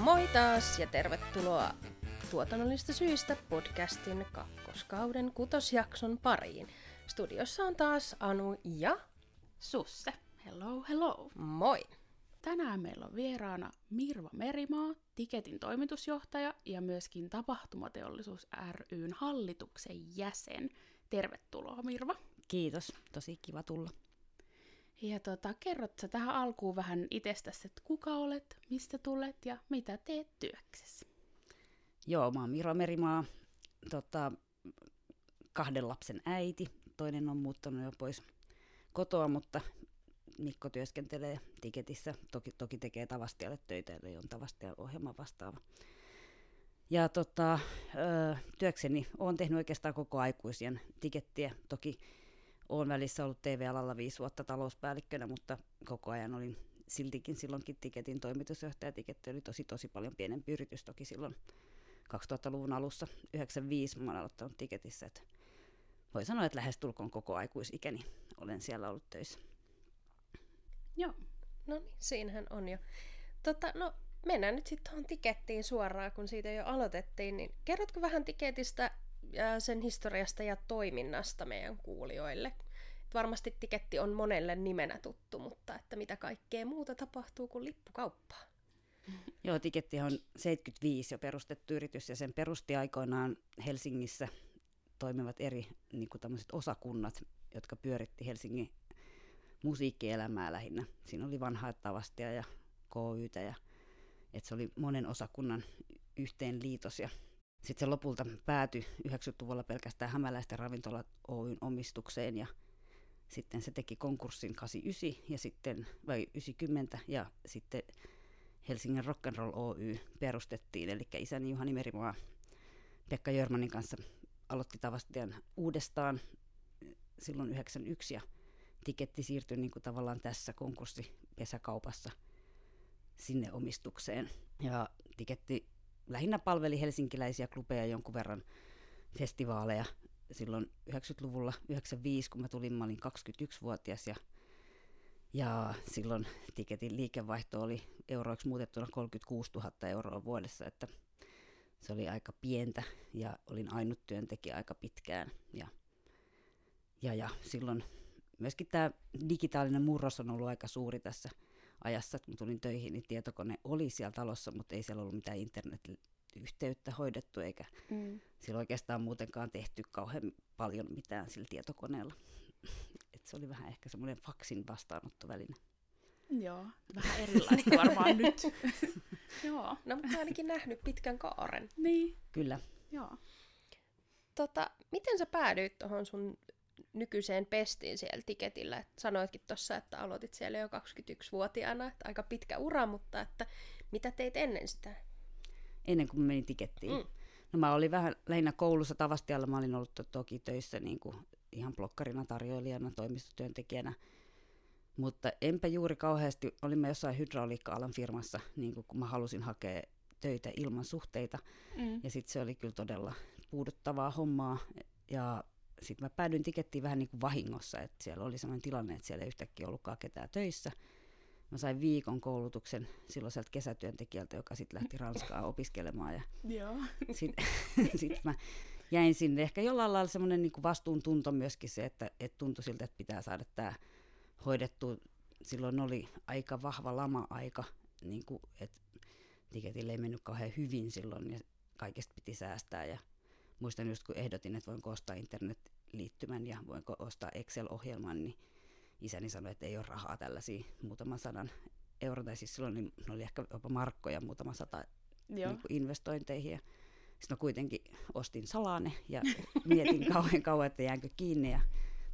Moi taas ja tervetuloa tuotannollista syistä podcastin kakkoskauden 6. jakson pariin. Studiossa on taas Anu ja Susse. Hello, hello. Moi. Tänään meillä on vieraana Mirva Merimaa, Tiketin toimitusjohtaja ja myöskin Tapahtumateollisuus ry:n hallituksen jäsen. Tervetuloa Mirva. Kiitos, tosi kiva tulla. Ja kerrotko tähän alkuun vähän itsestäsi, että kuka olet, mistä tulet ja mitä teet työksesi? Joo, mä oon Mirva Merimaa, 2 lapsen äiti. Toinen on muuttanut jo pois kotoa, mutta Mikko työskentelee Tiketissä. Toki tekee Tavastialle töitä, eli on Tavastian ohjelman vastaava. Ja työkseni oon tehnyt oikeastaan koko aikuisien Tikettiä. Toki oon välissä ollut TV-alalla 5 vuotta talouspäällikkönä, mutta koko ajan olin silloinkin Tiketin toimitusjohtaja. Tiketti oli tosi paljon pienempi yritys toki silloin 2000-luvun alussa. 1995 mä olen aloittanut Tiketissä. Et voi sanoa, että lähestulkoon koko aikuisikäni olen siellä ollut töissä. Joo, no niin, siinähän on jo. No mennään nyt sitten tuohon Tikettiin suoraan, kun siitä jo aloitettiin. Niin kerrotko vähän Tiketistä, sen historiasta ja toiminnasta meidän kuulijoille? Varmasti Tiketti on monelle nimenä tuttu, mutta että mitä kaikkea muuta tapahtuu kuin lippukauppaa? Joo, Tiketti on 1975 jo perustettu yritys ja sen perusti aikoinaan Helsingissä toimivat eri tämmöiset osakunnat, jotka pyöritti Helsingin musiikkielämää lähinnä. Siinä oli vanhaa Tavastia ja KYtä, ja että se oli monen osakunnan yhteenliitos. Sitten se lopulta päätyi 90-luvulla pelkästään Hämäläisten ravintola Oyn omistukseen, ja sitten se teki konkurssin 89 ja sitten, vai 90, ja sitten Helsingin Rock'n'Roll Oy perustettiin, eli isäni Juha Nimerimaa Pekka Jörmanin kanssa aloitti Tavastian uudestaan silloin 91, ja Tiketti siirtyi tavallaan tässä konkurssipesäkaupassa sinne omistukseen, ja Tiketti lähinnä palveli helsinkiläisiä klubeja jonkun verran, festivaaleja. Silloin 90-luvulla, 95, kun mä tulin, mä olin 21-vuotias ja silloin Tiketin liikevaihto oli euroiksi muutettuna 36 000 € vuodessa, että se oli aika pientä ja olin ainut työntekijä aika pitkään. Ja silloin myöskin tämä digitaalinen murros on ollut aika suuri tässä ajassa, kun tulin töihin, niin tietokone oli siellä talossa, mutta ei siellä ollut mitään internetyhteyttä hoidettu, eikä sillä oikeastaan muutenkaan tehty kauhean paljon mitään sillä tietokoneella. Et se oli vähän ehkä semmoinen faksin vastaanottoväline. Joo, vähän erilaista varmaan nyt. Joo, no mutta ainakin nähnyt pitkän kaaren. Niin. Kyllä. Joo. Miten sä päädyit tuohon sun nykyiseen pestiin siellä Tiketillä? Et sanoitkin tuossa, että aloitit siellä jo 21-vuotiaana, että aika pitkä ura, mutta että mitä teit ennen sitä? Ennen kuin menin Tikettiin? No mä olin vähän lähinnä koulussa Tavastialla, mä olin ollut toki töissä ihan blokkarina, tarjoilijana, toimistotyöntekijänä, mutta enpä juuri kauheasti, olin mä jossain hydrauliikka-alan firmassa, kun mä halusin hakea töitä ilman suhteita, ja sitten se oli kyllä todella puuduttavaa hommaa, ja sitten mä päädyin Tikettiin vähän vahingossa, että siellä oli sellainen tilanne, että siellä ei yhtäkkiä ollutkaan ketään töissä. Mä sain viikon koulutuksen silloiselta kesätyöntekijältä, joka sitten lähti Ranskaan opiskelemaan. Ja sitten mä jäin sinne. Ehkä jollain lailla semmoinen vastuuntunto myöskin se, että tuntui siltä, että pitää saada tämä hoidettua. Silloin oli aika vahva lama-aika, että Tiketille ei mennyt kauhean hyvin silloin ja kaikesta piti säästää. Ja muistan just, kun ehdotin, että voinko ostaa internetliittymän ja voinko ostaa Excel-ohjelman, niin isäni sanoi, että ei ole rahaa tällaisia muutaman 100 euroa, tai siis silloin niin oli ehkä jopa markkoja, muutama 100 investointeihin. Sitten mä kuitenkin ostin salane ja mietin kauan, että jäänkö kiinni, ja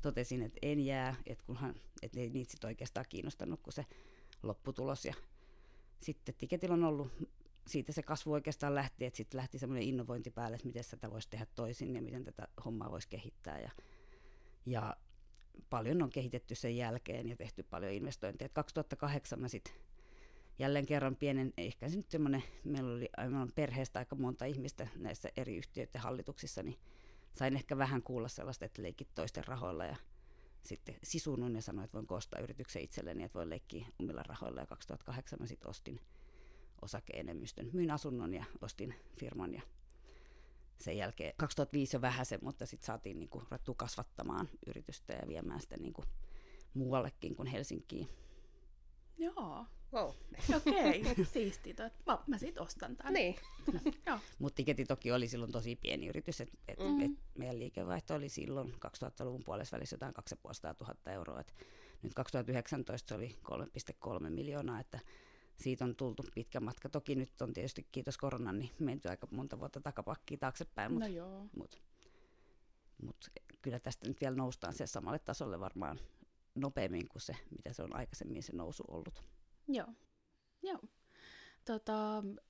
totesin, että en jää, että ei niitä sitten oikeastaan kiinnostanut kuin se lopputulos. Ja sitten Tiketillä on ollut, siitä se kasvu oikeastaan lähti, että sitten lähti semmoinen innovointi päälle, että miten sitä voisi tehdä toisin ja miten tätä hommaa voisi kehittää. Ja paljon on kehitetty sen jälkeen ja tehty paljon investointeja. 2008 mä sitten jälleen kerran pienen, ehkä se nyt semmoinen, meillä on perheestä aika monta ihmistä näissä eri yhtiöiden hallituksissa, niin sain ehkä vähän kuulla sellaista, että leikit toisten rahoilla, ja sitten sisunnun ja sanoin, että voin ostaa yrityksen itselleni, että voin leikkiä omilla rahoilla, ja 2008 mä sitten ostin osake-enemmistön. Myin asunnon ja ostin firman ja sen jälkeen 2005 jo vähäsen, mutta sitten saatiin niin kuin rattua kasvattamaan yritystä ja viemään sitä niin kuin muuallekin kuin Helsinkiin. Joo. Wow. Okei, siistiä. Mä sit ostan tämän. Niin. Mutta Tiketti toki oli silloin tosi pieni yritys. Meidän liikevaihto oli silloin 2000-luvun puolessa välissä jotain 250 000 €. Et nyt 2019 se oli 3,3 miljoonaa. Että siitä on tultu pitkä matka. Toki nyt on tietysti kiitos koronan, niin menty aika monta vuotta takapakkiin taaksepäin. Mutta kyllä tästä nyt vielä noustaan se samalle tasolle varmaan nopeammin kuin se, mitä se on aikaisemmin se nousu ollut. Joo.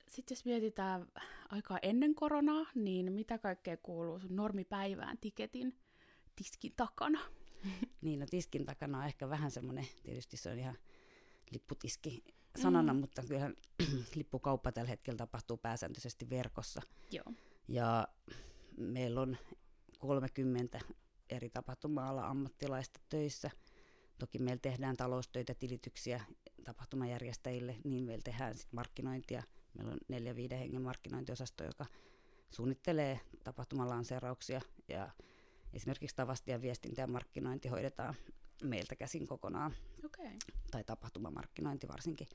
Sitten jos mietitään aikaa ennen koronaa, niin mitä kaikkea kuuluu sun normipäivään Tiketin tiskin takana? Niin, no tiskin takana on ehkä vähän semmoinen, tietysti se on ihan lipputiski sanana, mutta kyllähän lippukauppa tällä hetkellä tapahtuu pääsääntöisesti verkossa. Joo. Ja meillä on 30 eri tapahtuma-alan ammattilaista töissä. Toki meillä tehdään taloustöitä, tilityksiä tapahtumajärjestäjille, niin meillä tehdään sit markkinointia. Meillä on 4-5 hengen markkinointiosasto, joka suunnittelee tapahtumalanseerauksia. Ja esimerkiksi Tavastian viestintä ja markkinointi hoidetaan meiltä käsin kokonaan. Okay. Tai tapahtumamarkkinointi varsinkin.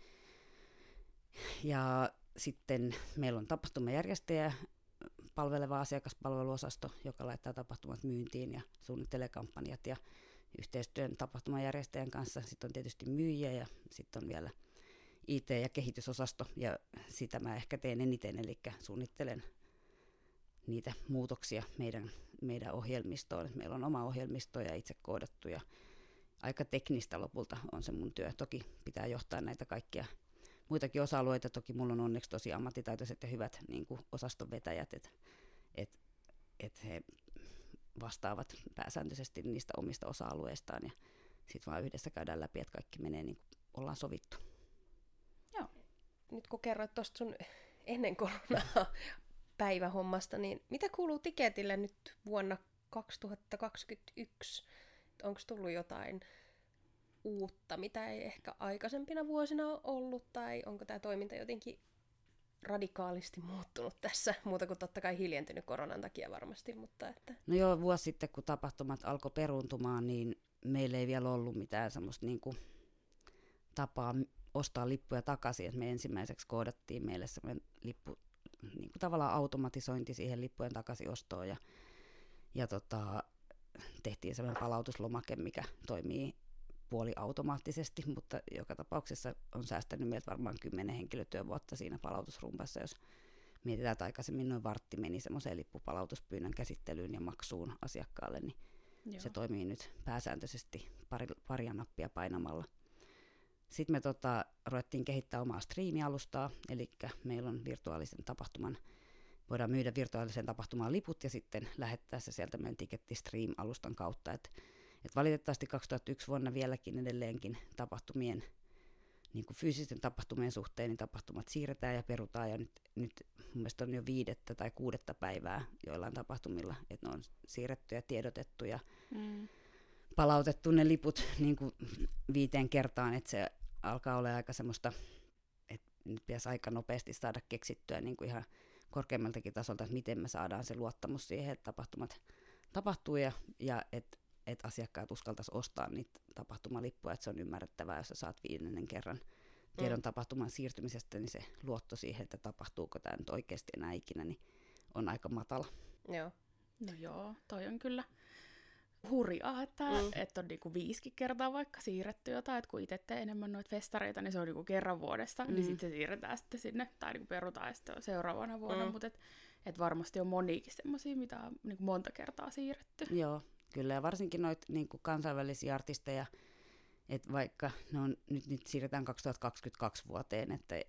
Ja sitten meillä on tapahtumajärjestäjä palveleva asiakaspalveluosasto, joka laittaa tapahtumat myyntiin ja suunnittelee kampanjat ja yhteistyön tapahtumajärjestäjän kanssa. Sitten on tietysti myyjiä ja sitten on vielä IT- ja kehitysosasto, ja sitä mä ehkä teen eniten, eli suunnittelen niitä muutoksia meidän ohjelmistoon. Meillä on oma ohjelmisto ja itse koodattu, ja aika teknistä lopulta on se mun työ. Toki pitää johtaa näitä kaikkia muitakin osa-alueita. Toki mulla on onneksi tosi ammattitaitoiset ja hyvät niin kuin osastonvetäjät, et he vastaavat pääsääntöisesti niistä omista osa-alueistaan, ja sitten vaan yhdessä käydään läpi, että kaikki menee niin kuin ollaan sovittu. Joo. Nyt kun kerroit tuosta sun ennen koronaa päivähommasta, niin mitä kuuluu Tiketille nyt vuonna 2021? Onko tullut jotain uutta, mitä ei ehkä aikaisempina vuosina ole ollut, tai onko tämä toiminta jotenkin radikaalisti muuttunut tässä, muuta kuin totta kai hiljentynyt koronan takia varmasti, mutta että... No joo, vuosi sitten, kun tapahtumat alkoi peruuntumaan, niin meillä ei vielä ollut mitään semmoista niin kuin tapaa ostaa lippuja takaisin, että me ensimmäiseksi koodattiin meille semmoinen lippu, niin kuin tavallaan automatisointi siihen lippujen takaisinostoon, ja tehtiin semmoinen palautuslomake, mikä toimii puoliautomaattisesti, mutta joka tapauksessa on säästänyt meiltä varmaan 10 henkilötyövuotta siinä palautusrumpassa, jos mietitään, että aikaisemmin noin vartti meni semmoiseen lippupalautuspyynnön käsittelyyn ja maksuun asiakkaalle, niin joo, se toimii nyt pääsääntöisesti paria nappia painamalla. Sitten me ruvettiin kehittää omaa striimialustaa, eli meillä on virtuaalisen tapahtuman, voidaan myydä virtuaalisen tapahtumaan liput ja sitten lähettää se sieltä meidän Tiketti Stream-alustan kautta, että valitettavasti 2001 vuonna vieläkin edelleenkin tapahtumien, niin kuin fyysisten tapahtumien suhteen, niin tapahtumat siirretään ja perutaan, ja nyt mun mielestä on jo 5. tai 6. päivää joillain tapahtumilla, että ne on siirretty ja tiedotettu ja palautettu ne liput niin kuin 5 kertaan, että se alkaa olla aika semmoista, että nyt pitäisi aika nopeasti saada keksittyä niin kuin ihan korkeammaltakin tasolta, että miten me saadaan se luottamus siihen, että tapahtumat tapahtuu ja että asiakkaat uskaltaisiin ostaa niitä tapahtumalippuja, että se on ymmärrettävää, jos sä saat 5. kerran tiedon tapahtuman siirtymisestä, niin se luotto siihen, että tapahtuuko tämä nyt oikeasti enää ikinä, niin on aika matala. Joo. No joo, toi on kyllä hurjaa, että on niinku 5 kertaa vaikka siirretty jotain, että kun itse teen enemmän noita festareita, niin se on niinku kerran vuodessa, niin sitten se siirretään sitten sinne, tai niinku perutaan sitten seuraavana vuonna, mutta et varmasti on moniikin semmoisia, mitä on niinku monta kertaa siirretty. Joo. Kyllä, ja varsinkin noita niin kuin kansainvälisiä artisteja, että vaikka ne on, nyt siirretään 2022 vuoteen, että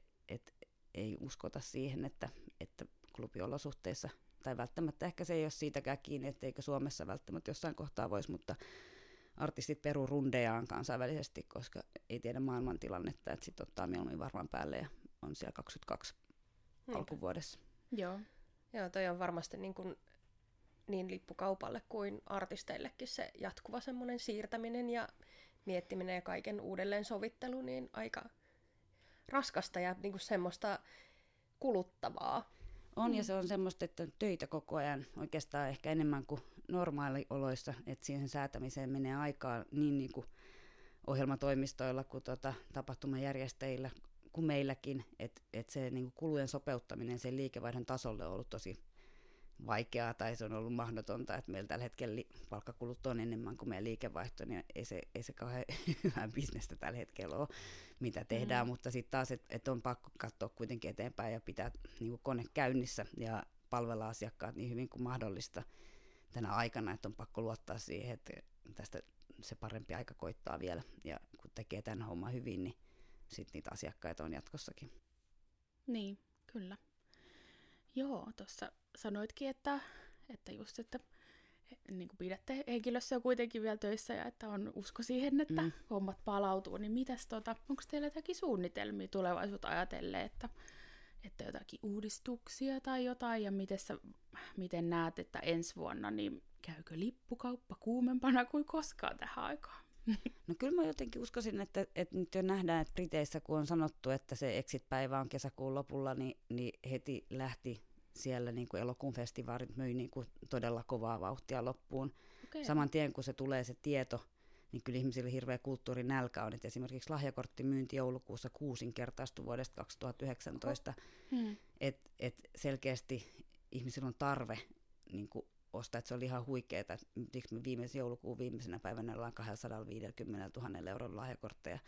ei uskota siihen, että klubiolosuhteissa, tai välttämättä ehkä se ei ole siitäkään kiinni, etteikö Suomessa välttämättä jossain kohtaa voisi, mutta artistit peruu rundejaan kansainvälisesti, koska ei tiedä maailman tilannetta, että sitten ottaa mieluummin varmaan päälle ja on siellä 22 alkuvuodessa. Joo, toi on varmasti niin kuin... niin lippukaupalle kuin artisteillekin se jatkuva semmoinen siirtäminen ja miettiminen ja kaiken uudelleen sovittelu, niin aika raskasta ja niin kuin semmoista kuluttavaa. On, ja se on semmoista, että on töitä koko ajan, oikeastaan ehkä enemmän kuin normaalioloissa, että siihen säätämiseen menee aikaa niin kuin ohjelmatoimistoilla kuin tapahtumajärjestäjillä kuin meilläkin, että se niin kuin kulujen sopeuttaminen sen liikevaihdon tasolle on ollut tosi vaikeaa, tai se on ollut mahdotonta, että meillä tällä hetkellä palkkakulut on enemmän kuin meidän liikevaihto, niin ei se kauhean hyvää bisnestä tällä hetkellä ole, mitä tehdään, mutta sitten taas, että on pakko katsoa kuitenkin eteenpäin ja pitää niin kuin kone käynnissä ja palvella asiakkaat niin hyvin kuin mahdollista tänä aikana, että on pakko luottaa siihen, että tästä se parempi aika koittaa vielä, ja kun tekee tämän homman hyvin, niin sitten niitä asiakkaita on jatkossakin. Niin, kyllä. Joo, tuossa sanoitkin, että just, että niin kuin pidätte henkilössä kuitenkin vielä töissä ja että on usko siihen, että hommat palautuu, niin mitäs, onko teillä jotakin suunnitelmia tulevaisuutta ajatellen, että jotakin uudistuksia tai jotain, ja miten näet, että ensi vuonna, niin käykö lippukauppa kuumempana kuin koskaan tähän aikaan? No kyllä mä jotenkin uskoisin, että nyt jo nähdään, että Briteissä kun on sanottu, että se exit-päivä on kesäkuun lopulla, niin heti lähti siellä niin kuin elokuun festivaalit myi niin kuin todella kovaa vauhtia loppuun. Okay. Saman tien kun se tulee se tieto, niin kyllä ihmisillä hirveä kulttuurinälkä on, että esimerkiksi lahjakorttimyynti joulukuussa 6-kertaistui vuodesta 2019, että selkeästi ihmisillä on tarve niin kuin ostaa, että se oli ihan huikeaa, että me joulukuun viimeisenä päivänä ollaan 250 000 euron lahjakortteja,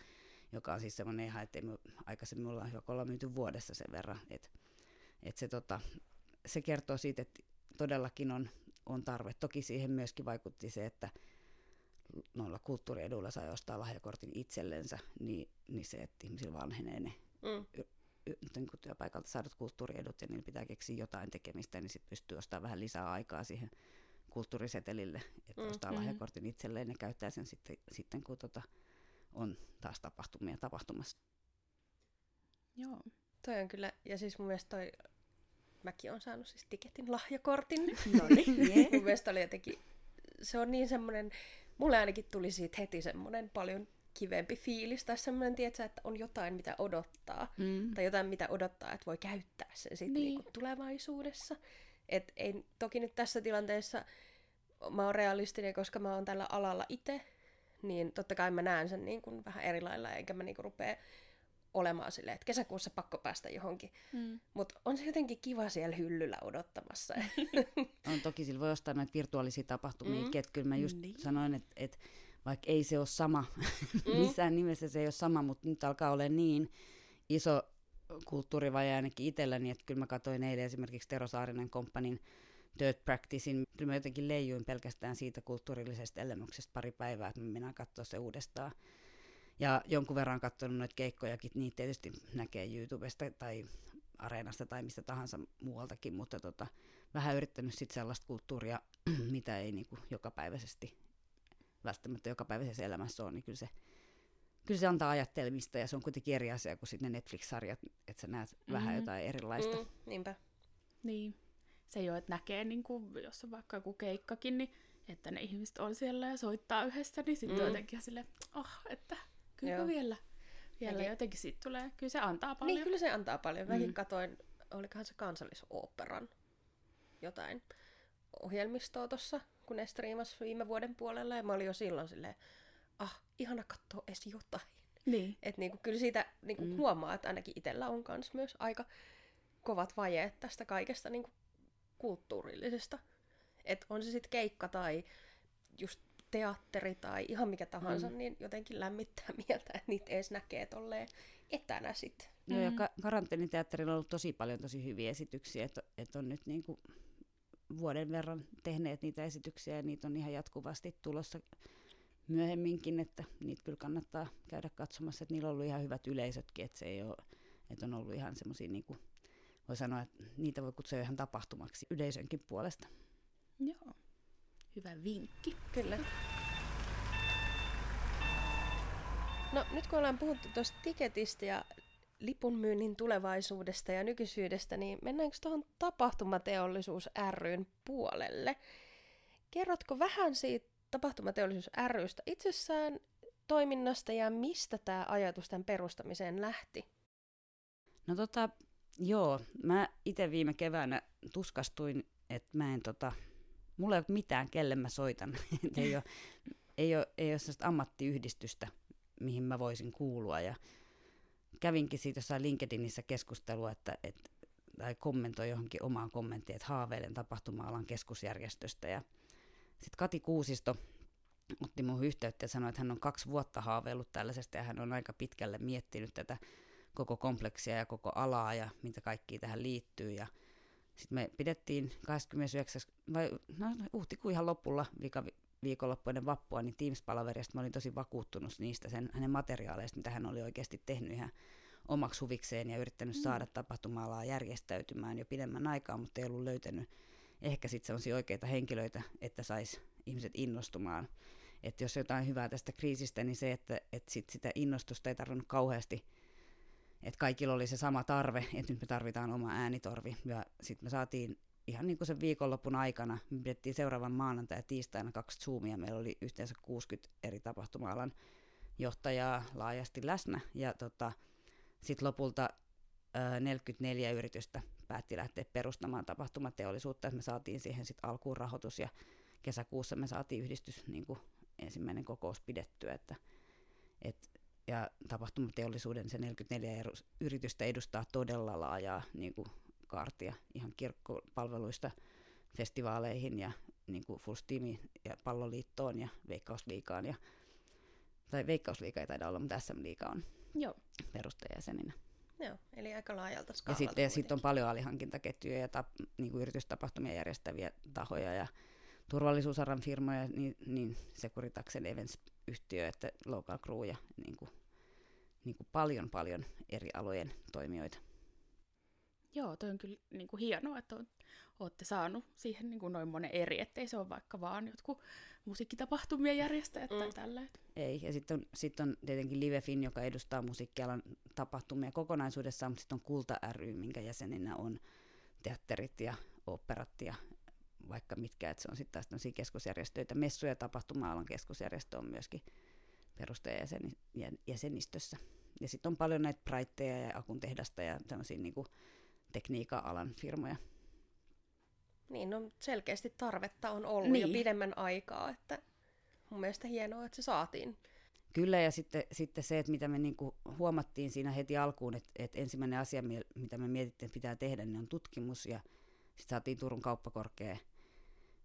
joka on siis semmoinen ihan, että aikaisemmin ollaan hyvä, kun ollaan myyty vuodessa sen verran, että se, se kertoo siitä, että todellakin on tarve. Toki siihen myöskin vaikutti se, että noilla kulttuurieduilla sai ostaa lahjakortin itsellensä, niin se, että ihmisillä vanhenee ne kun työpaikalta saadut kulttuuriedut ja niillä pitää keksiä jotain tekemistä, niin sitten pystyy ostamaan vähän lisää aikaa siihen kulttuurisetelille, että ostaa lahjakortin itselleen ja käyttää sen sitten kun on taas tapahtumia tapahtumassa. Joo. Toi on kyllä, ja siis mun mielestä mäkin olen saanut siis Tiketin lahjakortin. No niin, yeah. Mun mielestä oli jotenkin, se on niin semmoinen, mulle ainakin tuli siitä heti semmoinen paljon kivempi fiilis, tai semmoinen, tiedätkö, että on jotain, mitä odottaa, tai jotain, mitä odottaa, että voi käyttää sen sitten niin tulevaisuudessa. Et ei, toki nyt tässä tilanteessa mä oon realistinen, koska mä oon tällä alalla itse, niin totta kai mä näen sen niin kuin vähän eri lailla, enkä mä niin kuin rupea olemaan silleen, että kesäkuussa pakko päästä johonkin. Mutta on se jotenkin kiva siellä hyllyllä odottamassa. On toki, sillä voi ostaa näitä virtuaalisia tapahtumia, että kyllä mä just sanoin, että vaikka ei se ole sama, missään nimessä se ei ole sama, mutta nyt alkaa olla niin iso kulttuurivaje ainakin itselläni, että kyllä mä katsoin eilen esimerkiksi Tero Saarinen komppanin Dirt Practicein. Kyllä mä jotenkin leijuin pelkästään siitä kulttuurillisesta elämyksestä pari päivää, että mä mennään katsoa se uudestaan. Ja jonkun verran katsonut noita keikkojakin, niitä tietysti näkee YouTubesta tai Areenasta tai mistä tahansa muualtakin, mutta vähän yrittänyt sitten sellaista kulttuuria, mitä ei niinku välttämättä jokapäiväisessä elämässä on, niin kyllä se antaa ajattelemista, ja se on kuitenkin eri asia kuin sitten ne Netflix-sarjat, että sä näet vähän jotain erilaista. Niinpä. Niin. Se ei ole, että näkee, niin kuin, jos on vaikka joku keikkakin, niin että ne ihmiset on siellä ja soittaa yhdessä, niin sitten on jotenkin silleen, että kyllä vielä jotenkin siitä tulee. Kyllä se antaa paljon. Niin, kyllä se antaa paljon. Mäkin katsoin, olikohan se Kansallisoopperan jotain ohjelmistoa tuossa, kun ne striimasi viime vuoden puolella, ja mä olin jo silloin silleen, ihana katsoa edes jotain. Niin. Että niinku, kyllä siitä niinku huomaa, että ainakin itsellä on kans myös aika kovat vajeet tästä kaikesta niinku kulttuurillisesta. Että on se sitten keikka tai just teatteri tai ihan mikä tahansa, niin jotenkin lämmittää mieltä, että niitä edes näkee tolleen etänä sitten. Joo, ja karanteeniteatterilla on ollut tosi paljon tosi hyviä esityksiä, että on nyt niinku vuoden verran tehneet niitä esityksiä, ja niitä on ihan jatkuvasti tulossa myöhemminkin, että niitä kyllä kannattaa käydä katsomassa, että niillä on ollut ihan hyvät yleisötkin, että se ei ole, että on ollut ihan semmoisia, niin kuin voi sanoa, että niitä voi kutsua ihan tapahtumaksi yleisönkin puolesta. Joo, hyvä vinkki. Kyllä. No nyt kun ollaan puhuttu tuosta Tiketistä ja lipunmyynnin tulevaisuudesta ja nykyisyydestä, niin mennäänkö tuohon Tapahtumateollisuus ry:n puolelle? Kerrotko vähän siitä Tapahtumateollisuus ry:stä itsessään, toiminnasta ja mistä tämä ajatus tämän perustamiseen lähti? No joo, mä itse viime keväänä tuskastuin, että mä en mulla ei ole mitään, kelle mä soitan. ei ole sellaista ammattiyhdistystä, mihin mä voisin kuulua, ja kävinkin siitä jossain LinkedInissä keskustelua, tai kommentoi johonkin omaan kommenttiin, että haaveilen tapahtuma-alan keskusjärjestöstä, ja sitten Kati Kuusisto otti mun yhteyttä ja sanoi, että hän on 2 vuotta haaveillut tällaisesta, ja hän on aika pitkälle miettinyt tätä koko kompleksia ja koko alaa ja mitä kaikki tähän liittyy, ja sitten me pidettiin 29. Huhtikuun ihan lopulla viikonloppuinen vappua, niin Teams-palaverista mä olin tosi vakuuttunut niistä hänen materiaaleista, mitä hän oli oikeasti tehnyt ihan omaksi huvikseen ja yrittänyt saada tapahtuma-alaa järjestäytymään jo pidemmän aikaa, mutta ei ollut löytänyt ehkä sitten sellaisia oikeita henkilöitä, että saisi ihmiset innostumaan. Että jos jotain hyvää tästä kriisistä, niin se, että sit sitä innostusta ei tarvinnut kauheasti, että kaikilla oli se sama tarve, että nyt me tarvitaan oma äänitorvi. Ja sitten me saatiin ihan niin kuin sen viikonlopun aikana, me pidettiin seuraavan maanantai ja tiistaina 2 Zoomia, meillä oli yhteensä 60 eri tapahtuma-alan johtajaa laajasti läsnä, ja sitten lopulta 44 yritystä päätti lähteä perustamaan tapahtumateollisuutta, että me saatiin siihen sitten alkuun rahoitus, ja kesäkuussa me saatiin yhdistys niin kuin ensimmäinen kokous pidettyä, ja tapahtumateollisuuden se 44 yritystä edustaa todella laajaa niin kuin kaartia, ihan kirkkopalveluista festivaaleihin ja niin kuin Full Steamiin ja Palloliittoon ja Veikkausliigaan, tai Veikkausliiga ei taida olla, mutta SM-liiga on perustajajäseninä. Joo, eli aika laajalta skaalalta. Ja sitten on paljon alihankintaketjuja ja niin kuin yritystapahtumia järjestäviä tahoja ja turvallisuusaran firmoja, niin Securitaksen Events-yhtiö, että Local Crew ja niin kuin paljon eri alojen toimijoita. Joo, toi on kyllä niin kuin hienoa, että olette saanut siihen niin kuin noin monen eri, ettei se ole vaikka vaan jotkut musiikkitapahtumia järjestäjät tai tällä. Ei, ja sitten on tietenkin Live Fin, joka edustaa musiikkialan tapahtumia kokonaisuudessaan, mutta sitten on Kulta ry, minkä jäseninä on teatterit ja oopperat ja vaikka mitkä, että se on sitten taas tämmöisiä keskusjärjestöitä. Messu- ja tapahtuma-alan keskusjärjestö on myöskin perustajajäsenistössä. Ja sitten on paljon näitä Praitteja ja Akun tehdasta ja tämmöisiä niin kuin tekniikka-alan firmoja. Niin, no selkeästi tarvetta on ollut jo pidemmän aikaa, että mun mielestä hienoa, että se saatiin. Kyllä, ja sitten se, että mitä me niinku huomattiin siinä heti alkuun, että ensimmäinen asia, mitä me mietittiin, että pitää tehdä, niin on tutkimus, ja sitten saatiin Turun kauppakorkean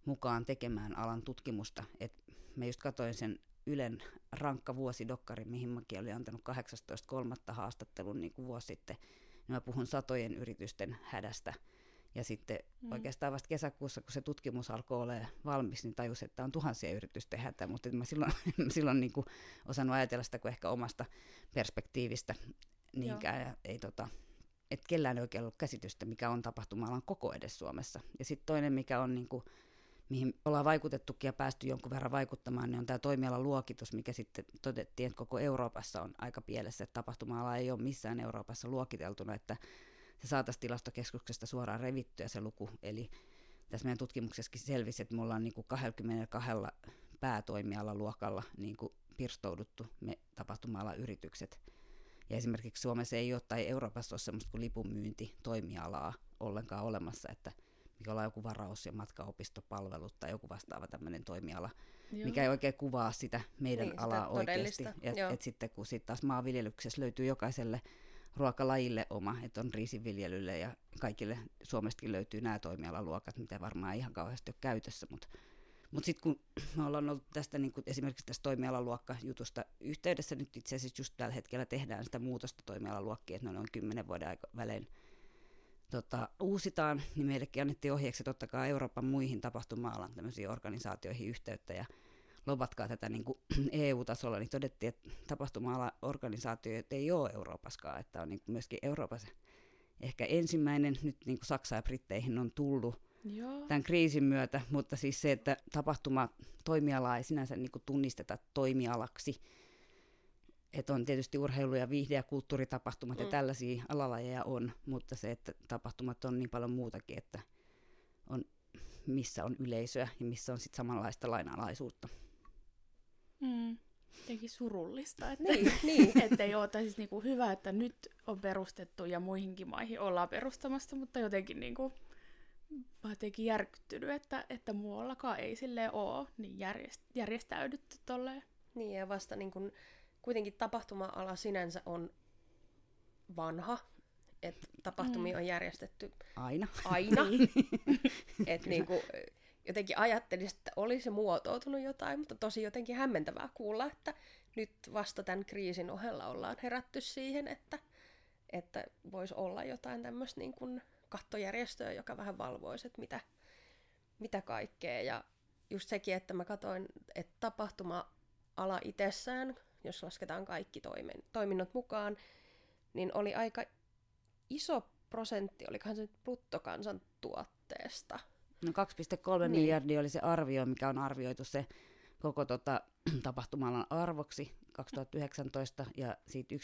mukaan tekemään alan tutkimusta. Et mä just katsoin sen Ylen Rankka vuosidokkarin, mihin mäkin olin antanut 18.3. haastattelun niin kuin vuosi sitten. Mä puhun satojen yritysten hädästä. Ja sitten oikeastaan vasta kesäkuussa, kun se tutkimus alkoi olemaan valmis, niin tajusin, että on tuhansia yritysten hätä, mutta mä silloin niin kuin osannut ajatella sitä kuin ehkä omasta perspektiivistä niinkään. Ja ei että kellään ei oikein ollut käsitystä, mikä on tapahtuma-alan koko edes Suomessa. Ja sitten toinen, mikä on niin kuin, mihin ollaan vaikutettukin ja päästy jonkun verran vaikuttamaan, niin on tämä toimialan luokitus, mikä sitten todettiin, että koko Euroopassa on aika pielessä, että tapahtuma-ala ei ole missään Euroopassa luokiteltuna, että se saataisiin tilastokeskuksesta suoraan revittyä se luku. Eli tässä meidän tutkimuksessakin selvisi, että me ollaan niin kuin 22 päätoimialaluokalla niin kuin pirstouduttu me tapahtuma-alan yritykset. Ja esimerkiksi Suomessa ei ole tai Euroopassa ole semmoista kuin lipunmyyntitoimialaa ollenkaan olemassa, että mikä ollaan joku varaus- ja matkaopistopalvelut tai joku vastaava tämmöinen toimiala, mikä ei oikein kuvaa sitä meidän alaa sitä oikeasti. Et sitten kun sit taas maanviljelyksessä löytyy jokaiselle ruokalajille oma, että on riisinviljelylle ja kaikille Suomestakin löytyy nämä toimialaluokat, mitä varmaan ihan kauheasti ole käytössä, mutta sitten kun me ollaan ollut tästä, niin kun esimerkiksi tästä toimialaluokkajutusta yhteydessä, nyt itse asiassa just tällä hetkellä tehdään sitä muutosta toimialaluokkiin, että ne on 10 vuoden välein uusitaan, niin meillekin annettiin ohjeeksi, että ottakaa Euroopan muihin tapahtuma-alan tämmöisiin organisaatioihin yhteyttä ja lobatkaa tätä niin kuin EU-tasolla, niin todettiin, että tapahtuma-alan organisaatioita ei ole Euroopaskaan, että on niin kuin myöskin Euroopassa ehkä ensimmäinen, nyt niin kuin Saksa ja Britteihin on tullut tämän kriisin myötä, mutta siis se, että tapahtumatoimialaa ei sinänsä niin kuin tunnisteta toimialaksi, että on tietysti urheilu- ja viihde- ja kulttuuritapahtumat ja tällaisia alalajeja on, mutta se, että tapahtumat on niin paljon muutakin, että on, missä on yleisöä ja missä on sit samanlaista lainalaisuutta. jotenkin surullista, että ei ole, tai siis niinku hyvä, että nyt on perustettu ja muihinkin maihin ollaan perustamassa, mutta jotenkin niinku, mä oon jotenkin järkyttynyt, että muuallakaan ei silleen ole niin järjestäydytty tolleen. Niin, ja vasta niin kun, kuitenkin tapahtuma-ala sinänsä on vanha, että tapahtumia on järjestetty aina. Että niinku, jotenkin ajattelisin, että olisi muotoutunut jotain, mutta tosi jotenkin hämmentävää kuulla, että nyt vasta tämän kriisin ohella ollaan herätty siihen, että voisi olla jotain tämmöistä niin kuin kattojärjestöä, joka vähän valvoisi, että mitä kaikkea. Ja just sekin, että mä katsoin, että tapahtuma-ala itsessään, jos lasketaan kaikki toiminnot mukaan, niin oli aika iso prosentti, olikohan se nyt bruttokansantuotteesta. No 2,3 miljardia oli se arvio, mikä on arvioitu se koko tapahtuma-alan arvoksi 2019, ja siitä 1,9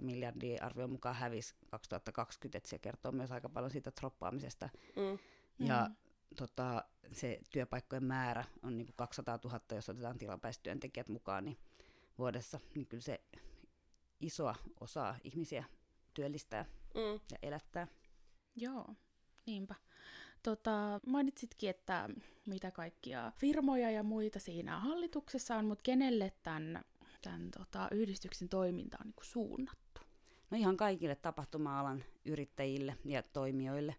miljardia arvion mukaan hävisi 2020, että se kertoo myös aika paljon siitä troppaamisesta. Ja se työpaikkojen määrä on niin kuin 200 000, jos otetaan tilapäistyöntekijät mukaan niin vuodessa, niin kyllä se isoa osaa ihmisiä työllistää ja elättää. Joo, niinpä. Mainitsitkin, että mitä kaikkia firmoja ja muita siinä hallituksessa on, mutta kenelle tämän yhdistyksen toiminta on niin kuin suunnattu? No ihan kaikille tapahtuma-alan yrittäjille ja toimijoille.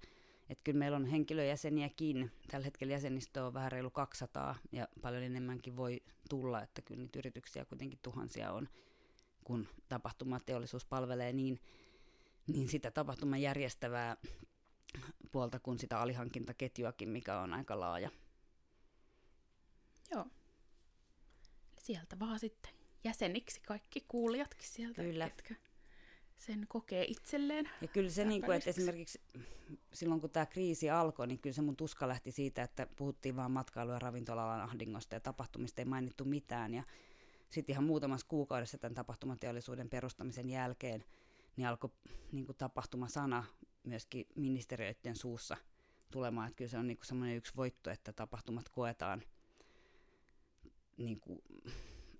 Et kyllä meillä on henkilöjäseniäkin. Tällä hetkellä jäsenistö on vähän reilu 200 ja paljon enemmänkin voi tulla, että kyllä niitä yrityksiä kuitenkin tuhansia on, kun tapahtumateollisuus palvelee niin sitä tapahtuman järjestävää puolta kuin sitä alihankintaketjuakin, mikä on aika laaja. Joo. Sieltä vaan sitten jäseniksi kaikki kuulijatkin sieltä, ketkä sen kokee itselleen. Ja kyllä se, niin kuin, että esimerkiksi silloin kun tämä kriisi alkoi, niin kyllä se mun tuska lähti siitä, että puhuttiin vaan matkailu- ja ravintola-alan ahdingosta ja tapahtumista ei mainittu mitään. Ja sitten ihan muutamassa kuukaudessa tämän tapahtumateollisuuden perustamisen jälkeen niin alkoi niin kuin tapahtumasana myöskin ministeriöiden suussa tulemaan. Että kyllä se on niin kuin semmoinen yksi voitto, että tapahtumat koetaan niin kuin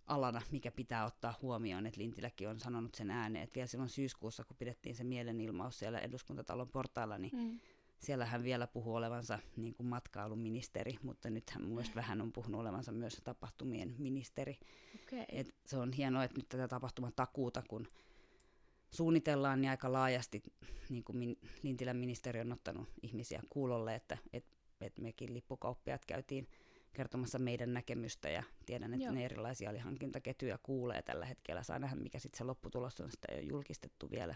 alana, mikä pitää ottaa huomioon. Et Lintiläkin on sanonut sen ääneen, että vielä silloin syyskuussa, kun pidettiin se mielenilmaus siellä eduskuntatalon portailla, niin siellä hän vielä puhui olevansa niin kuin matkailuministeri, mutta nyt hän mielestäni vähän on puhunut olevansa myös tapahtumien ministeri. Okay. Et se on hienoa, että nyt tätä tapahtumatakuuta, kun suunnitellaan, niin aika laajasti niin kuin Lintilän ministeri on ottanut ihmisiä kuulolle, että mekin lippukauppiaat käytiin kertomassa meidän näkemystä ja tiedän, että ne erilaisia alihankintaketjuja kuulee tällä hetkellä. Saa nähdä, mikä sitten se lopputulos on, sitä ei ole julkistettu vielä.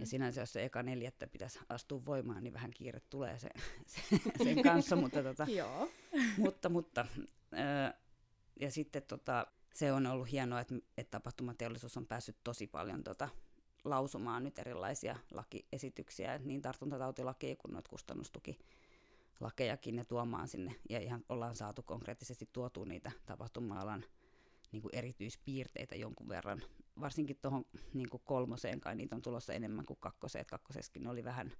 Ja sinänsä, jos se 1.4. pitäisi astua voimaan, niin vähän kiire tulee sen kanssa, mutta ja sitten se on ollut hienoa, että tapahtumateollisuus on päässyt tosi paljon lausumaan nyt erilaisia lakiesityksiä, niin tartuntatautilakia kuin noita kustannustukilakejakin ne tuomaan sinne. Ja ihan ollaan saatu konkreettisesti tuotua niitä tapahtuma-alan niin kuin erityispiirteitä jonkun verran. Varsinkin tuohon niin kuin 3:een kai niitä on tulossa enemmän kuin 2:een. Että 2:eskin oli vähän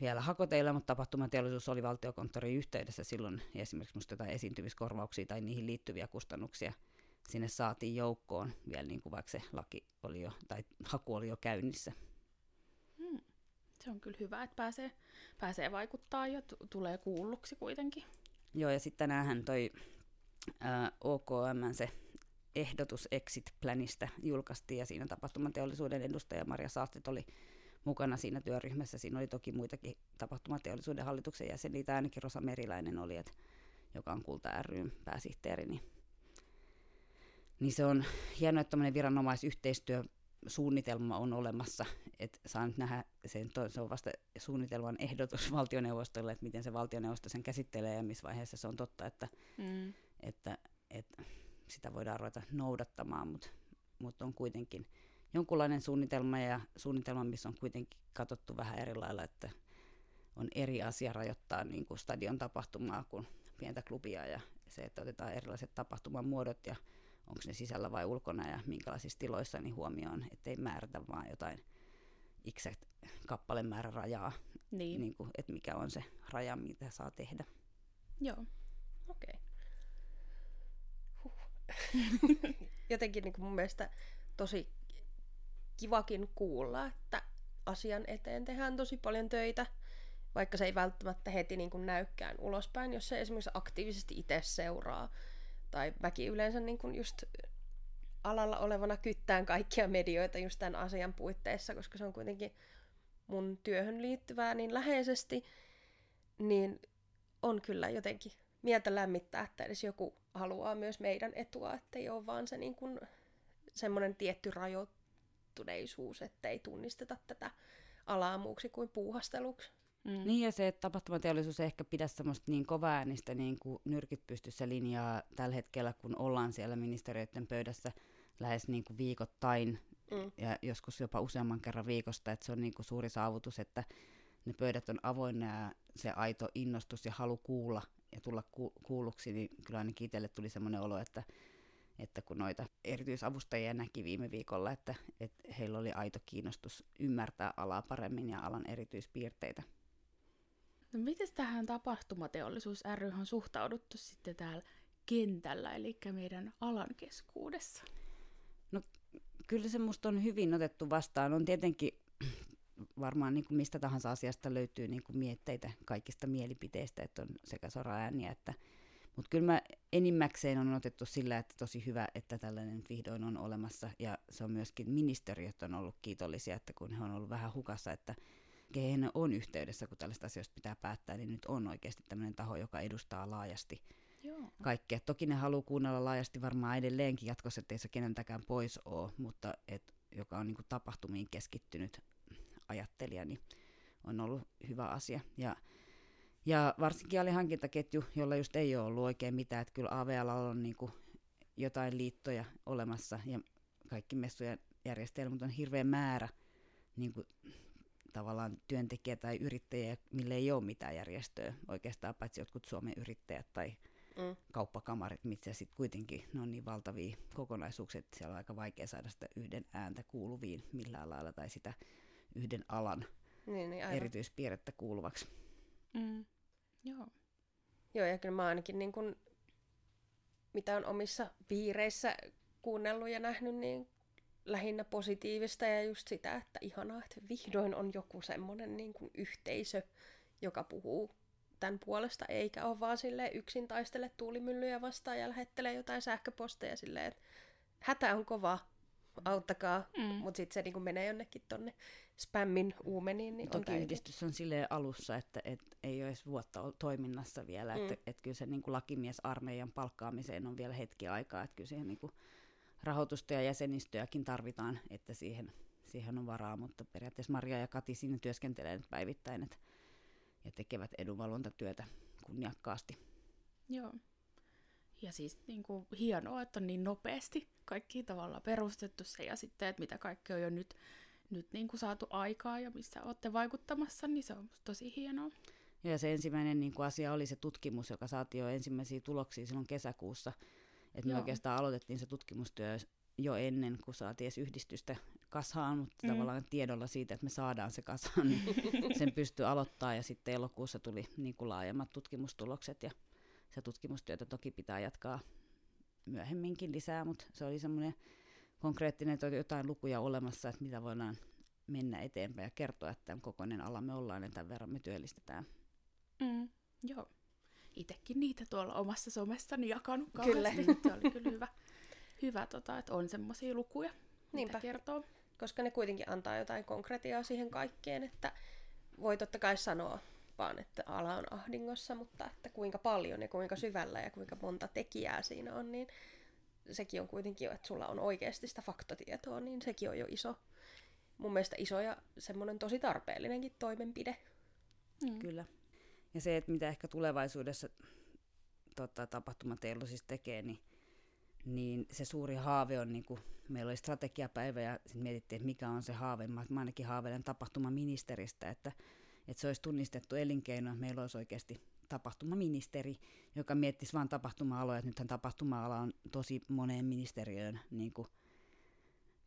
vielä hakoteilla, mutta tapahtumateollisuus oli valtiokonttorin yhteydessä silloin. Esimerkiksi musta jotain esiintymiskorvauksia tai niihin liittyviä kustannuksia sinne saatiin joukkoon vielä, niin kuin vaikka se laki oli jo, tai haku oli jo käynnissä. Se on kyllä hyvä, että pääsee vaikuttaa ja tulee kuulluksi kuitenkin. Joo, ja sitten tänäänhän toi OKM se ehdotus exit-planista julkaistiin, ja siinä tapahtumateollisuuden edustaja Maria Saastet oli mukana siinä työryhmässä. Siinä oli toki muitakin tapahtumateollisuuden hallituksen jäseniä, tai ainakin Rosa Meriläinen oli, joka on Kulta ry:n pääsihteeri, niin se on hienoa, että tämmöinen viranomaisyhteistyösuunnitelma on olemassa, että saa nyt nähdä, se on vasta suunnitelman ehdotus valtioneuvostolle, että miten se valtioneuvosto sen käsittelee ja missä vaiheessa se on totta, että sitä voidaan ruveta noudattamaan, mutta on kuitenkin jonkunlainen suunnitelma ja suunnitelma, missä on kuitenkin katsottu vähän eri lailla, että on eri asia rajoittaa niin kuin stadion tapahtumaa kuin pientä klubia ja se, että otetaan erilaiset tapahtumamuodot ja onko ne sisällä vai ulkona ja minkälaisissa tiloissa, niin huomioon, ettei määrätä vaan jotain kappalemäärämäärä rajaa, niin kuin, että mikä on se raja, mitä saa tehdä. Joo, okei. jotenkin niin kuin mun mielestä tosi kivakin kuulla, että asian eteen tehdään tosi paljon töitä, vaikka se ei välttämättä heti niin kuin näykään ulospäin, jos se esimerkiksi aktiivisesti itse seuraa. Tai mäkin yleensä niin kuin just alalla olevana kyttään kaikkia medioita just tämän asian puitteissa, koska se on kuitenkin mun työhön liittyvää niin läheisesti, niin on kyllä jotenkin mieltä lämmittää, että edes joku haluaa myös meidän etua, ettei ole vaan se niin kuin semmoinen tietty rajoittuneisuus, ettei tunnisteta tätä alaa muuksi kuin puuhasteluksi. Mm. Niin ja se, että tapahtumateollisuus ei ehkä pidä semmoista niin kovaa äänistä niin kuin nyrkit pystyssä linjaa tällä hetkellä, kun ollaan siellä ministeriöiden pöydässä lähes niin kuin viikoittain ja joskus jopa useamman kerran viikosta, että se on niin kuin suuri saavutus, että ne pöydät on avoinna ja se aito innostus ja halu kuulla ja tulla kuulluksi, niin kyllä ainakin itselle tuli semmoinen olo, että kun noita erityisavustajia näki viime viikolla, että heillä oli aito kiinnostus ymmärtää alaa paremmin ja alan erityispiirteitä. No miten tähän tapahtumateollisuus ry:hön on suhtauduttu sitten täällä kentällä, eli meidän alan keskuudessa? No kyllä se musta on hyvin otettu vastaan. On tietenkin varmaan niin kuin mistä tahansa asiasta löytyy niin kuin mietteitä kaikista mielipiteistä, että on sekä soraääniä että... Mutta kyllä mä enimmäkseen on otettu sillä, että tosi hyvä, että tällainen vihdoin on olemassa, ja se on myöskin ministeriöt on ollut kiitollisia, että kun he on ollut vähän hukassa, että kehen on yhteydessä, kun tällaista asioista pitää päättää, niin nyt on oikeasti tämmöinen taho, joka edustaa laajasti kaikkea. Toki ne haluaa kuunnella laajasti varmaan edelleenkin jatkossa, ettei se kenentäkään pois ole, mutta et, joka on niinku tapahtumiin keskittynyt ajattelija, niin on ollut hyvä asia. Ja varsinkin alihankintaketju, jolla just ei ole ollut oikein mitään, että kyllä AV-alalla on niin kuin jotain liittoja olemassa ja kaikki messujen järjestelmät on hirveä määrä niin kuin tavallaan työntekijä tai yrittäjiä, mille ei ole mitään järjestöä oikeastaan, paitsi jotkut Suomen yrittäjät tai kauppakamarit, mitkä sitten kuitenkin ne on niin valtavia kokonaisuuksia, että siellä on aika vaikea saada sitä yhden ääntä kuuluviin millään lailla tai sitä yhden alan niin, erityispiirrettä kuuluvaksi. Mm. Joo, ja kyllä mä ainakin niin kun, mitä on omissa piireissä kuunnellut ja nähnyt, niin lähinnä positiivista ja just sitä, että ihanaa, että vihdoin on joku semmoinen niin kun yhteisö, joka puhuu tämän puolesta, eikä ole vaan silleen yksin taistele tuulimyllyjä vastaan ja lähettelee jotain sähköposteja silleen, että hätä on kova, auttakaa, mutta sitten se niin kun menee jonnekin tonne spämmin uumeniin. Niin toki yhdistys on silleen alussa, että ei ole edes vuotta toiminnassa vielä, että kyllä se niin kuin lakimiesarmeijan palkkaamiseen on vielä hetki aikaa, että kyllä siihen niin kuin rahoitusta ja jäsenistöäkin tarvitaan, että siihen on varaa, mutta periaatteessa Maria ja Kati siinä työskentelee nyt päivittäin ja tekevät edunvalvontatyötä kunniakkaasti. Joo. Ja siis niin kuin, hienoa, että on niin nopeasti kaikki tavallaan perustettu se ja sitten, että mitä kaikki on jo nyt niin kuin saatu aikaa ja missä olette vaikuttamassa, niin se on tosi hienoa. Ja se ensimmäinen niin kuin asia oli se tutkimus, joka saatiin jo ensimmäisiä tuloksia silloin kesäkuussa. Et me oikeastaan aloitettiin se tutkimustyö jo ennen kuin saatiin edes yhdistystä kasaan, mutta tavallaan tiedolla siitä, että me saadaan se kasaan, niin sen pystyy aloittamaan. Ja sitten elokuussa tuli niin kuin laajemmat tutkimustulokset ja se tutkimustyötä toki pitää jatkaa myöhemminkin lisää, mutta se oli semmoinen konkreettinen, että on jotain lukuja olemassa, että mitä voidaan mennä eteenpäin ja kertoa, että tämän kokoinen ala me ollaan ja tämän verran me työllistetään. Joo. Itsekin niitä tuolla omassa somessani jakanut kauheasti. Se oli kyllä hyvä että on semmoisia lukuja, mitä kertoo. Koska ne kuitenkin antaa jotain konkretiaa siihen kaikkeen, että voi totta kai sanoa vaan, että ala on ahdingossa, mutta että kuinka paljon ja kuinka syvällä ja kuinka monta tekijää siinä on, niin sekin on kuitenkin jo, että sulla on oikeasti sitä faktatietoa, niin sekin on jo iso. Mun mielestä iso ja semmoinen tosi tarpeellinenkin toimenpide. Kyllä. Ja se, että mitä ehkä tulevaisuudessa tapahtumateollisuus tekee, niin se suuri haave on, niin kuin meillä oli strategiapäivä ja sitten mietittiin, että mikä on se haave. Mä ainakin haaveilen tapahtumaministeristä, että se olisi tunnistettu elinkeino, että meillä olisi oikeasti tapahtumaministeri, joka miettisi vain tapahtuma-aloja, että nythän tapahtuma-ala on tosi moneen ministeriöön niin kuin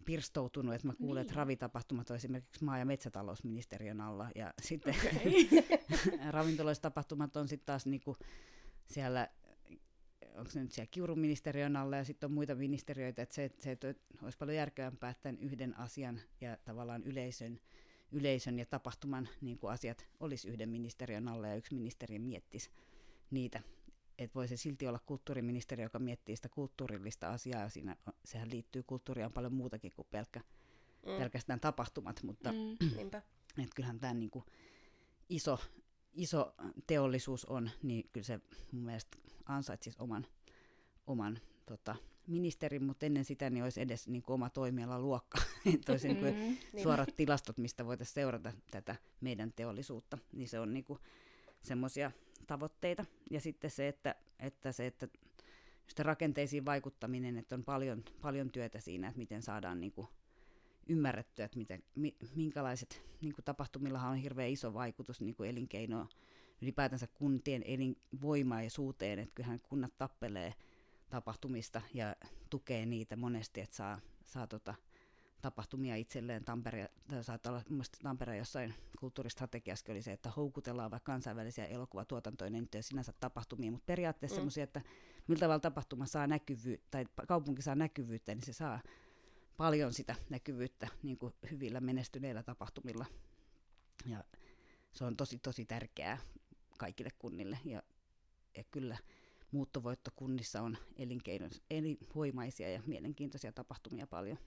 pirstoutunut, että mä kuulen, että ravitapahtumat on esimerkiksi maa- ja metsätalousministeriön alla, ja sitten ravintoloistapahtumat on sitten taas niin kuin siellä onko se nyt siellä kiuruministeriön alla ja sitten on muita ministeriöitä, että se olisi paljon järkevämpää tämän yhden asian ja tavallaan yleisön ja tapahtuman niin kuin asiat olisi yhden ministeriön alla ja yksi ministeri miettisi niitä. Että voi se silti olla kulttuuriministeri, joka miettii sitä kulttuurillista asiaa. Siinä, sehän liittyy kulttuuriaan paljon muutakin kuin pelkästään tapahtumat, mutta kyllähän tämä niin kuin iso teollisuus on, niin kyllä se mun mielestä ansaitsisi oman ministerin, mutta ennen sitä niin olisi edes niin kuin oma toimialaluokka, toisin kuin suorat tilastot, mistä voitaisiin seurata tätä meidän teollisuutta, niin se on niin kuin semmoisia tavoitteita. Ja sitten se, että rakenteisiin vaikuttaminen, että on paljon työtä siinä, että miten saadaan niin kuin ymmärrettyä, että minkälaiset niin kuin tapahtumillahan on hirveän iso vaikutus niin kuin elinkeinoon, ylipäätänsä kuntien elinvoimaisuuteen, että kyllähän kunnat tappelee tapahtumista ja tukee niitä monesti, että saa tapahtumia itselleen. Tampere, saattaa olla Tampereen jossain kulttuuristrategiassa oli se, että houkutellaan vaikka kansainvälisiä elokuvatuotantoja, niin nyt ei sinänsä tapahtumia, mutta periaatteessa semmoisia, että millä tavalla tapahtuma saa näkyvyyttä, tai kaupunki saa näkyvyyttä, niin se saa paljon sitä näkyvyyttä niin kuin hyvillä menestyneillä tapahtumilla. Ja se on tosi tärkeää kaikille kunnille. Ja kyllä muuttovoittokunnissa on elinvoimaisia ja mielenkiintoisia tapahtumia paljon.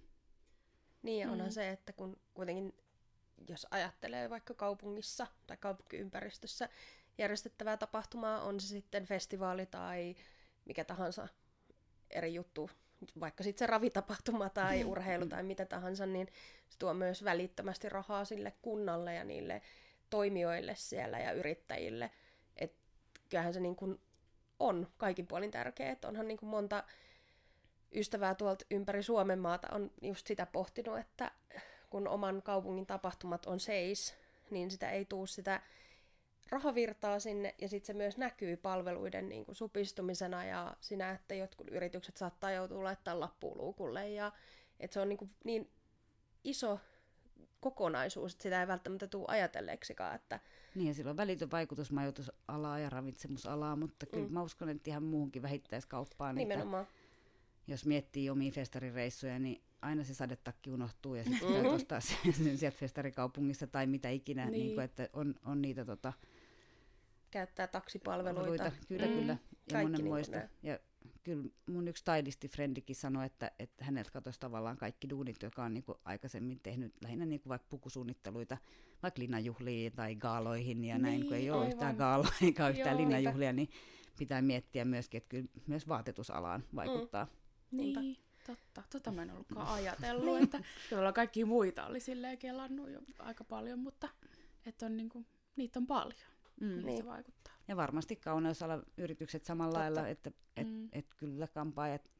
Niin ja onhan se, että kun kuitenkin, jos ajattelee vaikka kaupungissa tai kaupunkiympäristössä järjestettävää tapahtumaa, on se sitten festivaali tai mikä tahansa eri juttu, vaikka sitten se ravitapahtuma tai urheilu tai mitä tahansa, niin se tuo myös välittömästi rahaa sille kunnalle ja niille toimijoille siellä ja yrittäjille. Et kyllähän se niin kun on kaikin puolin tärkeää, että onhan niin kun monta ystävää tuolta ympäri Suomen maata on just sitä pohtinut, että kun oman kaupungin tapahtumat on seis, niin sitä ei tule sitä rahavirtaa sinne, ja sitten se myös näkyy palveluiden niin kuin supistumisena ja siinä, että jotkut yritykset saattaa joutua laittamaan lappuun luukulle. Ja, että se on niin iso kokonaisuus, että sitä ei välttämättä tule ajatelleeksikaan. Että niin, ja sillä on välitön vaikutus majoitusalaa ja ravitsemusalaa, mutta kyllä mä uskon, että ihan muuhunkin vähittäiskauppaan. Nimenomaan. Jos miettii omia festarireissuja, niin aina se sadetakki unohtuu ja sitten pitää ostaa sen sieltä festarikaupungissa tai mitä ikinä, niin kuin, että on niitä käyttää taksipalveluita. Kyllä, kyllä. Ja monenmoista. Ja kyllä mun yksi stylistifrendikin sanoi, että häneltä katosi tavallaan kaikki duunit, joka on niin kuin aikaisemmin tehnyt lähinnä niin kuin vaikka pukusuunnitteluita, vaikka linnajuhliin tai gaaloihin ja näin, kun ei ole yhtään gaaloa eikä yhtään linnajuhlia, niin pitää miettiä myöskin, että kyllä myös vaatetusalaan vaikuttaa. Niin, totta. Tota mä en ollutkaan ajatellut, että kyllä kaikki muita oli silleen kelannut jo aika paljon, mutta että on niinku, niitä on paljon, niin se vaikuttaa. Ja varmasti kauneusalan yritykset samalla lailla, että et kyllä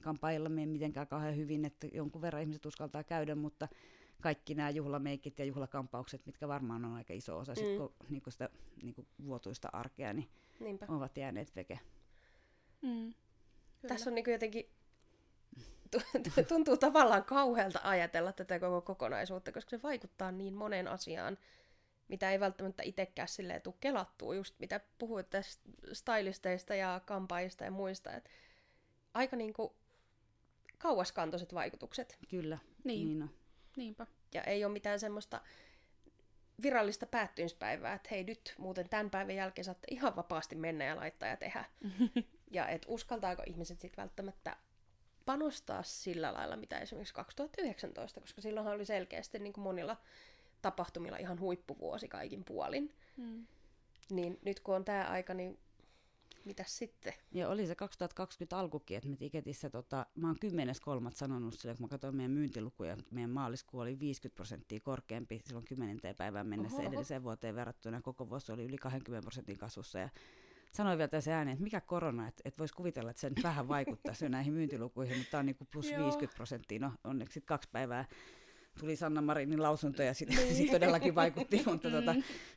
kampaajilla ei mitenkään kauhean hyvin, että jonkun verran ihmiset uskaltaa käydä, mutta kaikki nämä juhlameikit ja juhlakampaukset, mitkä varmaan on aika iso osa sit, kun, niinku sitä niinku vuotuista arkea, niin ovat jääneet veke. Tässä on niinku jotenkin tuntuu tavallaan kauhealta ajatella tätä koko kokonaisuutta, koska se vaikuttaa niin moneen asiaan, mitä ei välttämättä itsekään silleen tule kelattua, just mitä puhuit tästä stylisteista ja kampaajista ja muista, että aika niinku kauaskantoiset vaikutukset. Kyllä, niin on. Niinpä. Ja ei ole mitään semmoista virallista päättymispäivää, että hei nyt muuten tämän päivän jälkeen saatte ihan vapaasti mennä ja laittaa ja tehdä. Ja et uskaltaako ihmiset sitten välttämättä panostaa sillä lailla, mitä esimerkiksi 2019, koska silloinhan oli selkeästi niin kuin monilla tapahtumilla ihan huippuvuosi kaikin puolin. Niin nyt kun on tämä aika, niin mitäs sitten? Ja oli se 2020 alkukin, että me Tiketissä, mä oon 10.3. sanonut silloin, kun mä katsoin meidän myyntilukuja, meidän maaliskuu oli 50% korkeampi silloin 10. päivään mennessä edelliseen vuoteen verrattuna, koko vuosi oli yli 20% kasvussa ja sanoin vielä tässä ääneen, että mikä korona, että vois kuvitella, että se nyt vähän vaikuttaisi jo näihin myyntilukuihin, mutta tämä on niin kuin plus 50%. No onneksi sitten 2 päivää tuli Sanna Marinin lausunto ja sitten todellakin vaikutti,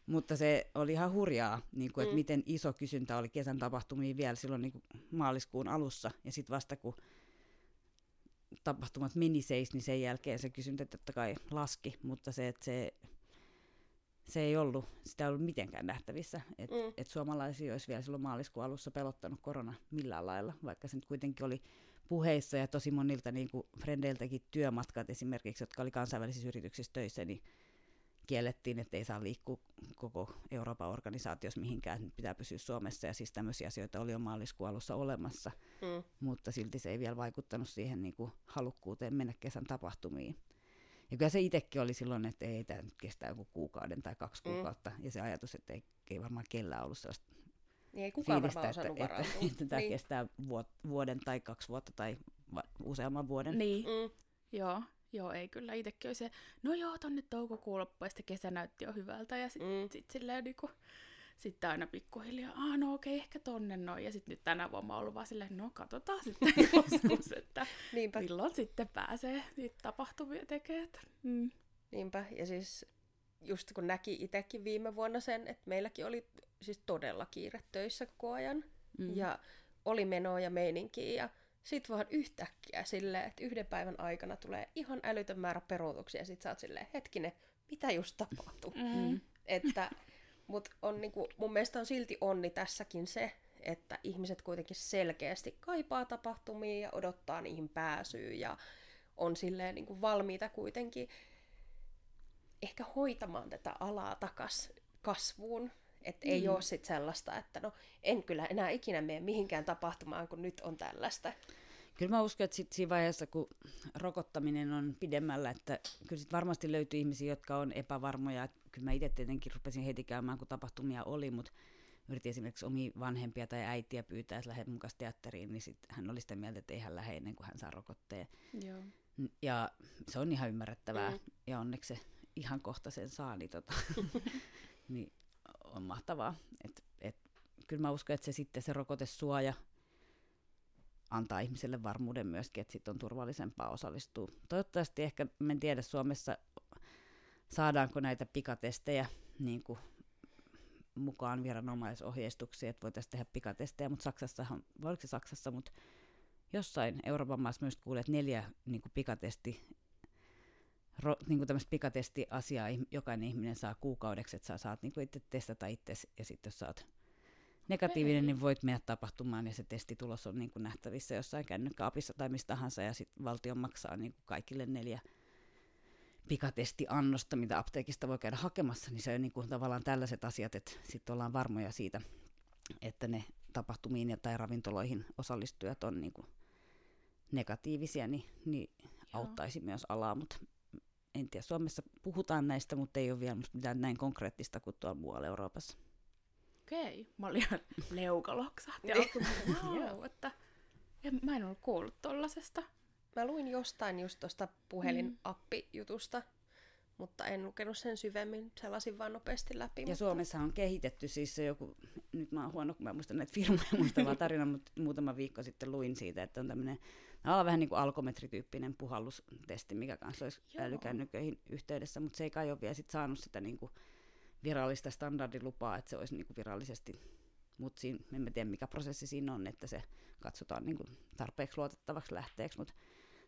mutta se oli ihan hurjaa, niin kuin, että miten iso kysyntä oli kesän tapahtumiin vielä silloin niin kuin maaliskuun alussa ja sitten vasta kun tapahtumat meni seis, niin sen jälkeen se kysyntä totta kai laski, mutta se, että se se ei ollut, sitä ei ollut mitenkään nähtävissä, että et suomalaisia olisi vielä silloin maaliskuun alussa pelottanut korona millään lailla, vaikka se nyt kuitenkin oli puheissa ja tosi monilta niin kuin frendeiltäkin työmatkat esimerkiksi, jotka oli kansainvälisissä yrityksissä töissä, niin kiellettiin, että ei saa liikkua koko Euroopan organisaatiossa mihinkään, että pitää pysyä Suomessa, ja siis tämmöisiä asioita oli jo maaliskuun alussa olemassa, mutta silti se ei vielä vaikuttanut siihen niin kuin halukkuuteen mennä kesän tapahtumiin. Ja kyllä se itsekin oli silloin, että ei tämä nyt kestää joku kuukauden tai 2 kuukautta, ja se ajatus, että ei varmaan kellään ollut sellaista niin ei kukaan fiilistä, että tämä niin kestää vuoden tai 2 vuotta tai useamman vuoden. Niin, joo. Joo, ei kyllä. Itsekin oli se, no joo, tonne toukokuun loppuun ja sitten kesä näytti jo hyvältä ja sitten niinku, sit aina pikkuhiljaa, no okei, ehkä tonne noin. Ja sitten nyt tänä vuonna on ollut vaan silleen, no katsotaan sitten joskus, että milloin sitten pääsee niitä tapahtumia tekemään. Mm. Niinpä, ja siis just kun näki itsekin viime vuonna sen, että meilläkin oli siis todella kiire töissä koko ajan ja oli menoa ja meininkiä ja sitten vaan yhtäkkiä silleen, että yhden päivän aikana tulee ihan älytön määrä peruutuksia ja sit sä oot silleen, hetkinen, mitä just tapahtui? Että, mut on niinku, mun mielestä on silti onni tässäkin se, että ihmiset kuitenkin selkeästi kaipaa tapahtumia ja odottaa niihin pääsyä ja on silleen niinku valmiita kuitenkin ehkä hoitamaan tätä alaa takas kasvuun. Että ei ole sit sellaista, että no en kyllä enää ikinä mene mihinkään tapahtumaan, kun nyt on tällaista. Kyllä mä uskon, että sit siinä vaiheessa, kun rokottaminen on pidemmällä, että kyllä sit varmasti löytyy ihmisiä, jotka on epävarmoja. Kyllä mä itse tietenkin rupesin heti käymään, kun tapahtumia oli, mutta yritin esimerkiksi omia vanhempia tai äitiä pyytää, että lähde mukaan teatteriin, niin sit hän oli sitä mieltä, että ei hän lähde ennen kuin hän saa rokotteen. Joo. Ja se on ihan ymmärrettävää, ja onneksi se ihan kohta sen saa, niin niin on mahtavaa. Et, kyllä mä uskon, että se, sitten se rokotesuoja antaa ihmiselle varmuuden myöskin, että sitten on turvallisempaa osallistua. Toivottavasti ehkä, mä en tiedä Suomessa, saadaanko näitä pikatestejä niin kuin mukaan viranomaisohjeistuksiin, että voitaisiin tehdä pikatestejä, mutta Saksassahan, vai oliko se Saksassa, mutta jossain Euroopan maassa myös kuulee, että 4 niin kuin tämmöistä pikatestiasiaa jokainen ihminen saa kuukaudeksi, että saat niin itse testata itsesi, ja sitten jos sä oot negatiivinen, niin voit mennä tapahtumaan, ja se testitulos on niin kuin nähtävissä jossain kännykkäapissa tai mistä tahansa, ja sitten valtio maksaa niin kuin kaikille 4 pikatestiannosta, mitä apteekista voi käydä hakemassa, niin se on niin kuin tavallaan tällaiset asiat, että sitten ollaan varmoja siitä, että ne tapahtumiin ja tai ravintoloihin osallistujat on niin kuin negatiivisia, niin auttaisi myös alaa, mutta en tiedä, Suomessa puhutaan näistä, mutta ei ole vielä mitään näin konkreettista kuin tuolla muualla Euroopassa. Okei, mä olin ihan leukaloksaat ja mä en ollut kuullut tollasesta. Mä luin jostain just tuosta puhelinappijutusta, mutta en lukenut sen syvemmin, sellaisin vaan nopeasti läpi. Ja mutta Suomessa on kehitetty siis joku, nyt mä oon huono, kun mä en muista näitä firmoja, muista vaan tarina, mutta muutama viikko sitten luin siitä, että on tämmöinen, vähän niin kuin alkometrityyppinen puhallustesti, mikä kanssa olisi älykännyköihin yhteydessä, mutta se ei kai ole vielä sit saanut sitä niin kuin virallista standardilupaa, että se olisi niin kuin virallisesti, mutta en tiedä mikä prosessi siinä on, että se katsotaan niin kuin tarpeeksi luotettavaksi lähteeksi, mutta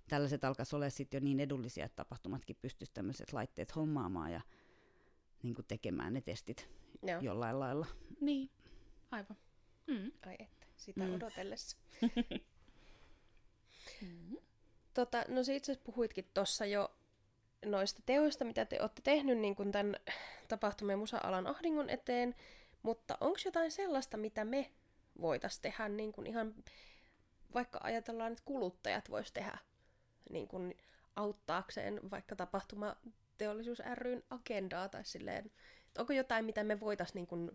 tällaiset alkaisi olla sitten jo niin edullisia, että tapahtumatkin pystyisi tämmöiset laitteet hommaamaan ja niin kuin tekemään ne testit jollain lailla. Niin, aivan. Ai että, sitä odotellessa. No sä itse asiassa puhuitkin tuossa jo noista teoista, mitä te olette tehnyt niin kuin tämän tapahtumien musa-alan ahdingon eteen, mutta onko jotain sellaista, mitä me voitaisiin tehdä niin kuin ihan, vaikka ajatellaan, että kuluttajat vois tehdä niin kuin auttaakseen vaikka Tapahtumateollisuus ry:n agendaa tai silleen, onko jotain, mitä me voitaisiin niin kuin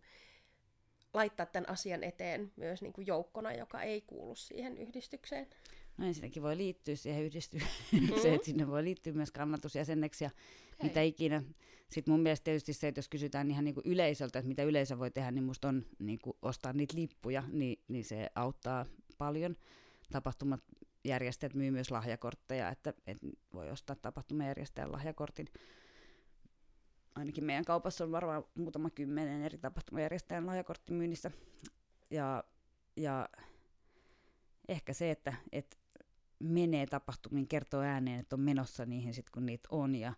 laittaa tämän asian eteen myös niin kuin joukkona, joka ei kuulu siihen yhdistykseen? No ensinnäkin voi liittyä siihen yhdistykseen, että sinne voi liittyä myös kannatusjäseneksi ja mitä ikinä. Sitten mun mielestä tietysti se, että jos kysytään ihan niin kuin yleisöltä, että mitä yleisö voi tehdä, niin musta on niin kuin ostaa niitä lippuja, niin se auttaa paljon. Tapahtumat järjestäjät myy myös lahjakortteja, että voi ostaa tapahtumajärjestäjän lahjakortin. Ainakin meidän kaupassa on varmaan muutama 10 eri tapahtumajärjestäjän lahjakorttimyynnissä. Ja ehkä se, että menee tapahtumiin, kertoo ääneen, että on menossa niihin, sit kun niitä on. Ja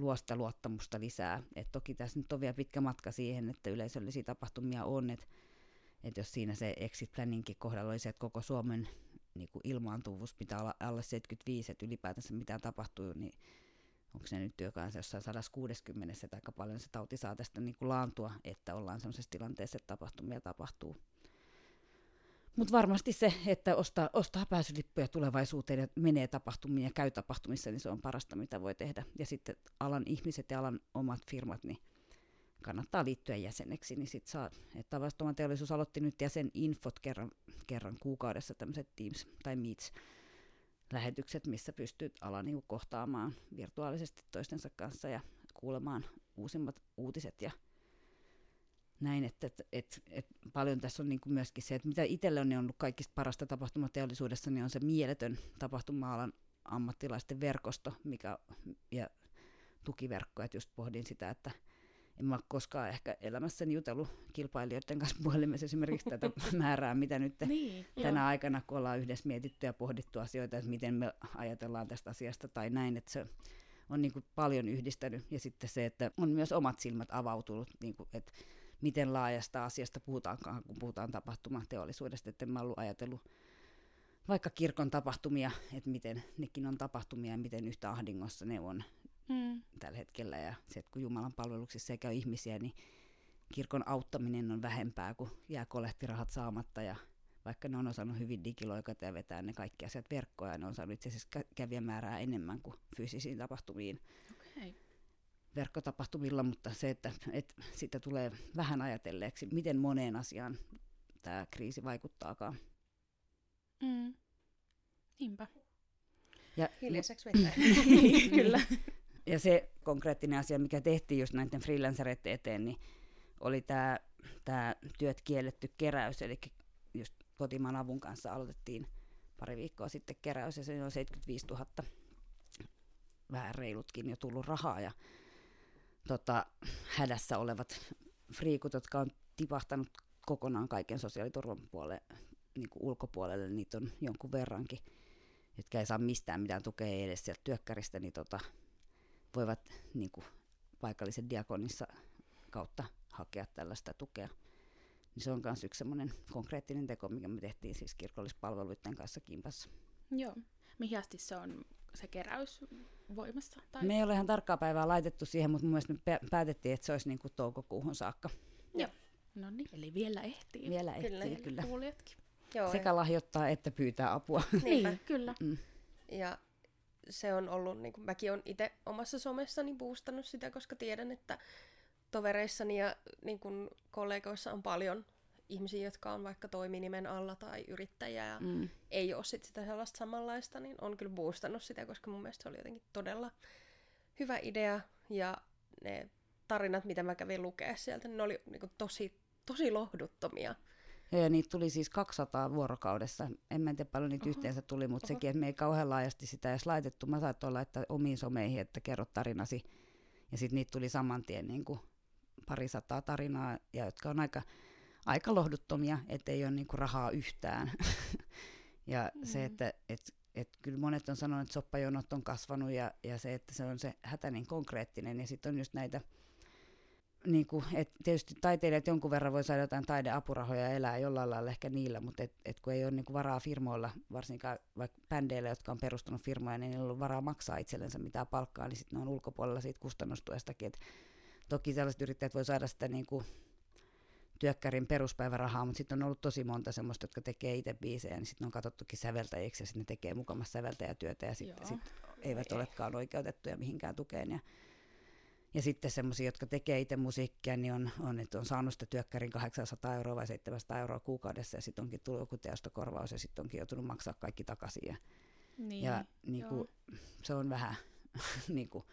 luo sitä luottamusta lisää. Et toki tässä nyt on vielä pitkä matka siihen, että yleisöllisiä tapahtumia on, että jos siinä se exit planninkin kohdalla oli se, että koko Suomen niin kuin ilmaantuvuus pitää olla alle 75, että ylipäätänsä mitä tapahtuu, niin onko se nyt työkansa jossain 160, että aika paljon se tauti saa tästä niin kuin laantua, että ollaan sellaisessa tilanteessa, että tapahtumia tapahtuu. Mutta varmasti se, että ostaa pääsylippuja tulevaisuuteen ja menee tapahtumiin ja käy tapahtumissa, niin se on parasta, mitä voi tehdä. Ja sitten alan ihmiset ja alan omat firmat, niin kannattaa liittyä jäseneksi. Niin sit saa, että Tapahtumateollisuus aloitti nyt jäseninfot kerran kuukaudessa, tämmöiset Teams tai Meets-lähetykset, missä pystyy alan niin kohtaamaan virtuaalisesti toistensa kanssa ja kuulemaan uusimmat uutiset ja näin, että paljon tässä on niin kuin myöskin se, että mitä itselle on ollut kaikista parasta tapahtumateollisuudessa, niin on se mieletön tapahtuma-alan ammattilaisten verkosto ja tukiverkko. Että just pohdin sitä, että en mä ole koskaan ehkä elämässäni jutellut kilpailijoiden kanssa puhelimessa esimerkiksi tätä määrää, mitä nyt niin, tänä aikana, kun ollaan yhdessä mietitty ja pohdittu asioita, että miten me ajatellaan tästä asiasta tai näin, että se on niin kuin paljon yhdistänyt. Ja sitten se, että on myös omat silmät avautunut, niin kuin, että miten laajasta asiasta puhutaankaan, kun puhutaan tapahtumateollisuudesta, että en mä ollut ajatellut vaikka kirkon tapahtumia, että miten nekin on tapahtumia ja miten yhtä ahdingossa ne on tällä hetkellä. Ja se, että kun Jumalan palveluksissa ei käy ihmisiä, niin kirkon auttaminen on vähempää, kun jää kolehtirahat saamatta. Ja vaikka ne on osannut hyvin digiloikata ja vetää ne kaikki asiat verkkoon, ja ne on saanut itse asiassa kävijämäärää enemmän kuin fyysisiin tapahtumiin. Okay. Verkkotapahtumilla, mutta se, että sitä tulee vähän ajatelleeksi, miten moneen asiaan tämä kriisi vaikuttaakaan. Mm. Niinpä. Hiljaiseksi vetää. Kyllä. Ja se konkreettinen asia, mikä tehtiin just näiden freelancereiden eteen, niin oli tämä työt kielletty keräys, eli just Kotimaan avun kanssa aloitettiin pari viikkoa sitten keräys, ja se on 75 000, vähän reilutkin jo tullut rahaa, ja hädässä olevat friikut, jotka on tipahtanut kokonaan kaiken sosiaaliturvan puolelle, niin kuin ulkopuolelle, niitä on jonkun verrankin, jotka ei saa mistään mitään tukea edes sieltä työkkäristä, niin voivat niin kuin paikallisen diakonissa kautta hakea tällaista tukea. Niin se on myös yksi semmoinen konkreettinen teko, mikä me tehtiin siis kirkollispalveluiden kanssa kimpassa. Joo. Mihin asti se on se keräys voimassa? Tai? Me ei ole ihan tarkkaa päivää laitettu siihen, mutta mun mielestä me päätettiin, että se olisi niin kuin toukokuuhun saakka. Joo. No niin, eli vielä ehtii. Vielä ehtii, kyllä. Joo, sekä lahjoittaa että pyytää apua. Niinpä, kyllä. Mm. Ja se on ollut, niin kuin mäkin olen itse omassa somessani boostannut sitä, koska tiedän, että tovereissani ja niin kuin kollegoissa on paljon ihmisiä, jotka on vaikka toiminimen alla tai yrittäjä ja ei ole sitä sellaista samanlaista, niin on kyllä boostannut sitä, koska mun mielestä se oli jotenkin todella hyvä idea. Ja ne tarinat, mitä mä kävin lukea sieltä, ne oli niin kuin tosi, tosi lohduttomia. Ja niitä tuli siis 200 vuorokaudessa. En mä tiedä paljon niitä yhteensä tuli, mutta sekin, että me ei kauhean laajasti sitä edes laitettu. Mä saatoin laittaa omiin someihin, että kerro tarinasi. Ja sitten niitä tuli saman tien niin kuin 200 tarinaa, ja jotka on aika lohduttomia, ettei ole niinku rahaa yhtään. Ja se, että kyllä monet on sanonut, että soppajonot on kasvanut, ja se, että se on se hätäinen konkreettinen. Ja sitten on just näitä, niinku, että tietysti taiteilijat jonkun verran voi saada jotain taideapurahoja ja elää jollain lailla ehkä niillä, mutta kun ei ole niinku varaa firmoilla, varsinkaan vaikka bändeillä, jotka on perustanut firmoja, niin ei ole varaa maksaa itsellensä mitään palkkaa, niin sitten ne on ulkopuolella siitä kustannustuestakin. Et toki sellaiset yrittäjät voi saada sitä niinku työkkärin peruspäivärahaa, mutta sitten on ollut tosi monta semmoista, jotka tekee itse biisejä, niin sitten on katsottukin säveltäjiksi ja sitten ne tekee mukamassa säveltäjätyötä ja sitten eivät olekaan oikeutettuja mihinkään tukeen. Ja sitten semmoisia, jotka tekee itse musiikkia, niin on saanut sitä työkkärin 800 € vai 700 € kuukaudessa ja sitten onkin tullut joku teostokorvaus ja sitten onkin joutunut maksaa kaikki takaisin. Ja niinku, se on vähän niinku,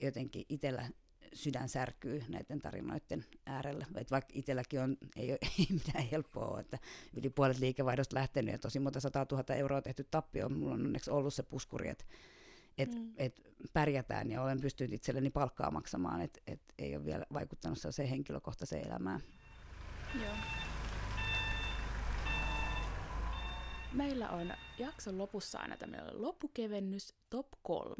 jotenkin itsellä sydän särkyy näiden tarinoiden äärellä. Et vaikka itselläkin ei mitään helppoa ole, että yli puolet liikevaihdosta lähtenyt ja tosi monta 100 000 € tehty tappio. Mulla on onneksi ollut se puskuri, että pärjätään ja olen pystynyt itselleni palkkaa maksamaan, että ei ole vielä vaikuttanut sellaiseen henkilökohtaiseen elämään. Joo. Meillä on jakson lopussa aina tämmöinen loppukevennys top 3.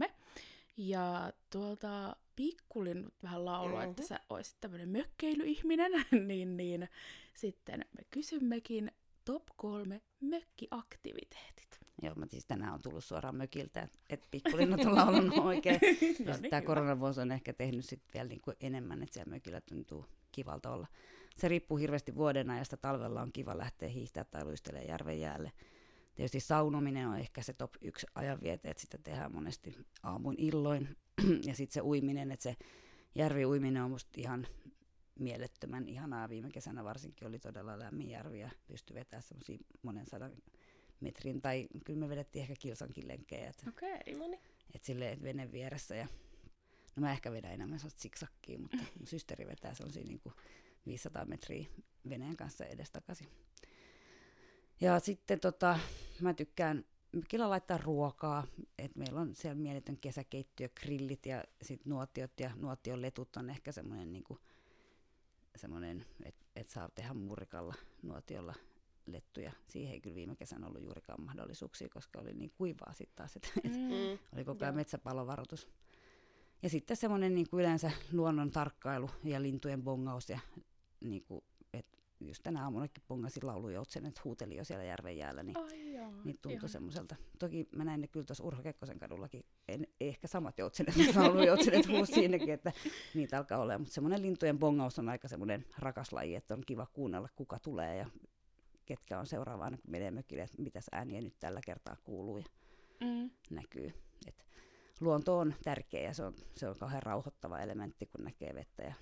Ja tuolta pikkulinnut vähän lauloi, että sä oisit tämmönen mökkeilyihminen, niin sitten me kysymmekin top 3 mökkiaktiviteetit. Joo, mä siis tänään on tullut suoraan mökiltä, että pikkulinnut on laulunut oikein. No ja niin, tämä koronavuosi on ehkä tehnyt sit vielä niinku enemmän, että siellä mökillä tuntuu kivalta olla. Se riippuu hirveästi vuoden ajasta. Talvella on kiva lähteä hiihtää tai luistelemaan järven jäälle. Tietysti saunominen on ehkä se top 1 ajanviete, että sitä tehdään monesti aamuin illoin. Ja sitten se uiminen, että se järvi uiminen on musta ihan mielettömän ihanaa. Viime kesänä varsinkin oli todella lämmin järvi ja pystyi vetämään semmosia monen sadan metrin, tai kyllä me vedettiin ehkä kilsankin lenkkejä. Okei, no niin. Että silleen, että vene vieressä ja no mä ehkä vedän enemmän sellaista siksakkiin, mutta mun systeri vetää sellaisia niinku 500 metriä veneen kanssa edestakaisin. Ja sitten mä tykkään mökillä laittaa ruokaa, että meillä on siellä mieletön kesäkeittiö, grillit ja sit nuotiot, ja nuotion letut on ehkä semmoinen, niinku, että et saa tehdä murikalla nuotiolla lettuja. Siihen ei kyllä viime kesän ollut juurikaan mahdollisuuksia, koska oli niin kuivaa sitten taas, että oli koko ajan metsäpalovaroitus. Ja sitten semmoinen niinku yleensä luonnon tarkkailu ja lintujen bongaus ja niinku, että just tänä aamunakin bongasin laulujoutsen, että huuteli jo siellä järven jäällä, niin tuntui semmoiselta. Toki mä näin ne kyllä tuossa Urho Kekkosen kadullakin, ehkä samat joutsenet, laulujoutsenet huusi siinäkin, että niitä alkaa olla. Mutta semmoinen lintujen bongaus on aika semmoinen rakas laji, että on kiva kuunnella, kuka tulee ja ketkä on seuraavana, kun menee mökille, että mitäs ääniä nyt tällä kertaa kuuluu ja näkyy. Et luonto on tärkeä ja se on kauhean rauhoittava elementti, kun näkee vettä ja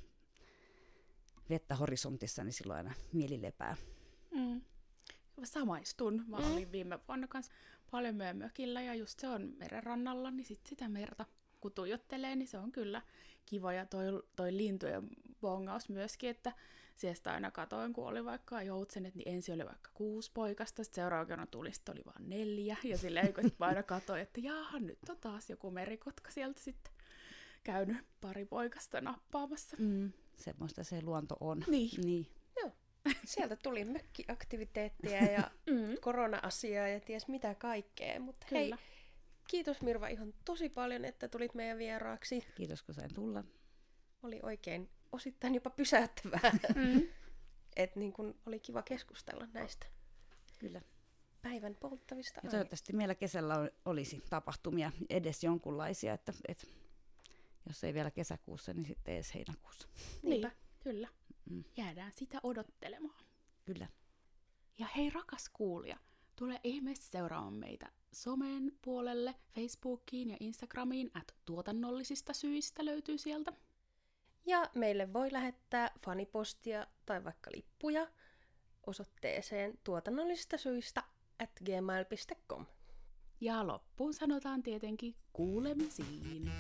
vettä horisontissa, niin silloin aina mieli lepää. Samaistun. Mä olin viime vuonna kanssa paljon mökillä ja just se on merenrannalla, niin sit sitä merta kun tuijottelee, niin se on kyllä kiva. Ja toi lintujen bongaus myöskin, että sieltä aina katoin, kun oli vaikka joutsenet, niin ensin oli vaikka 6 poikasta, sitten seuraavana tuli, sitten oli vaan 4. Ja silleen, kun mä aina katoin, että jaaha, nyt on taas joku merikotka sieltä sitten käynyt pari poikasta nappaamassa. Semmoista se luonto on. Niin. Joo. Sieltä tuli mökkiaktiviteettia ja korona-asiaa ja ties mitä kaikkea. Mutta hei, kiitos Mirva ihan tosi paljon, että tulit meidän vieraaksi. Kiitos kun sain tulla. Oli oikein osittain jopa pysäyttävää. Että niin kun oli kiva keskustella näistä. Kyllä. Päivän polttavista. Ja toivottavasti meillä kesällä olisi tapahtumia edes jonkunlaisia, että jos ei vielä kesäkuussa, niin sitten edes heinäkuussa. Niinpä, kyllä. Jäädään sitä odottelemaan. Kyllä. Ja hei rakas kuulija, tule ihmeessä seuraamaan meitä somen puolelle, Facebookiin ja Instagramiin @tuotannollisista syistä löytyy sieltä. Ja meille voi lähettää fanipostia tai vaikka lippuja osoitteeseen tuotannollisista syistä@gmail.com. Ja loppuun sanotaan tietenkin kuulemisiin.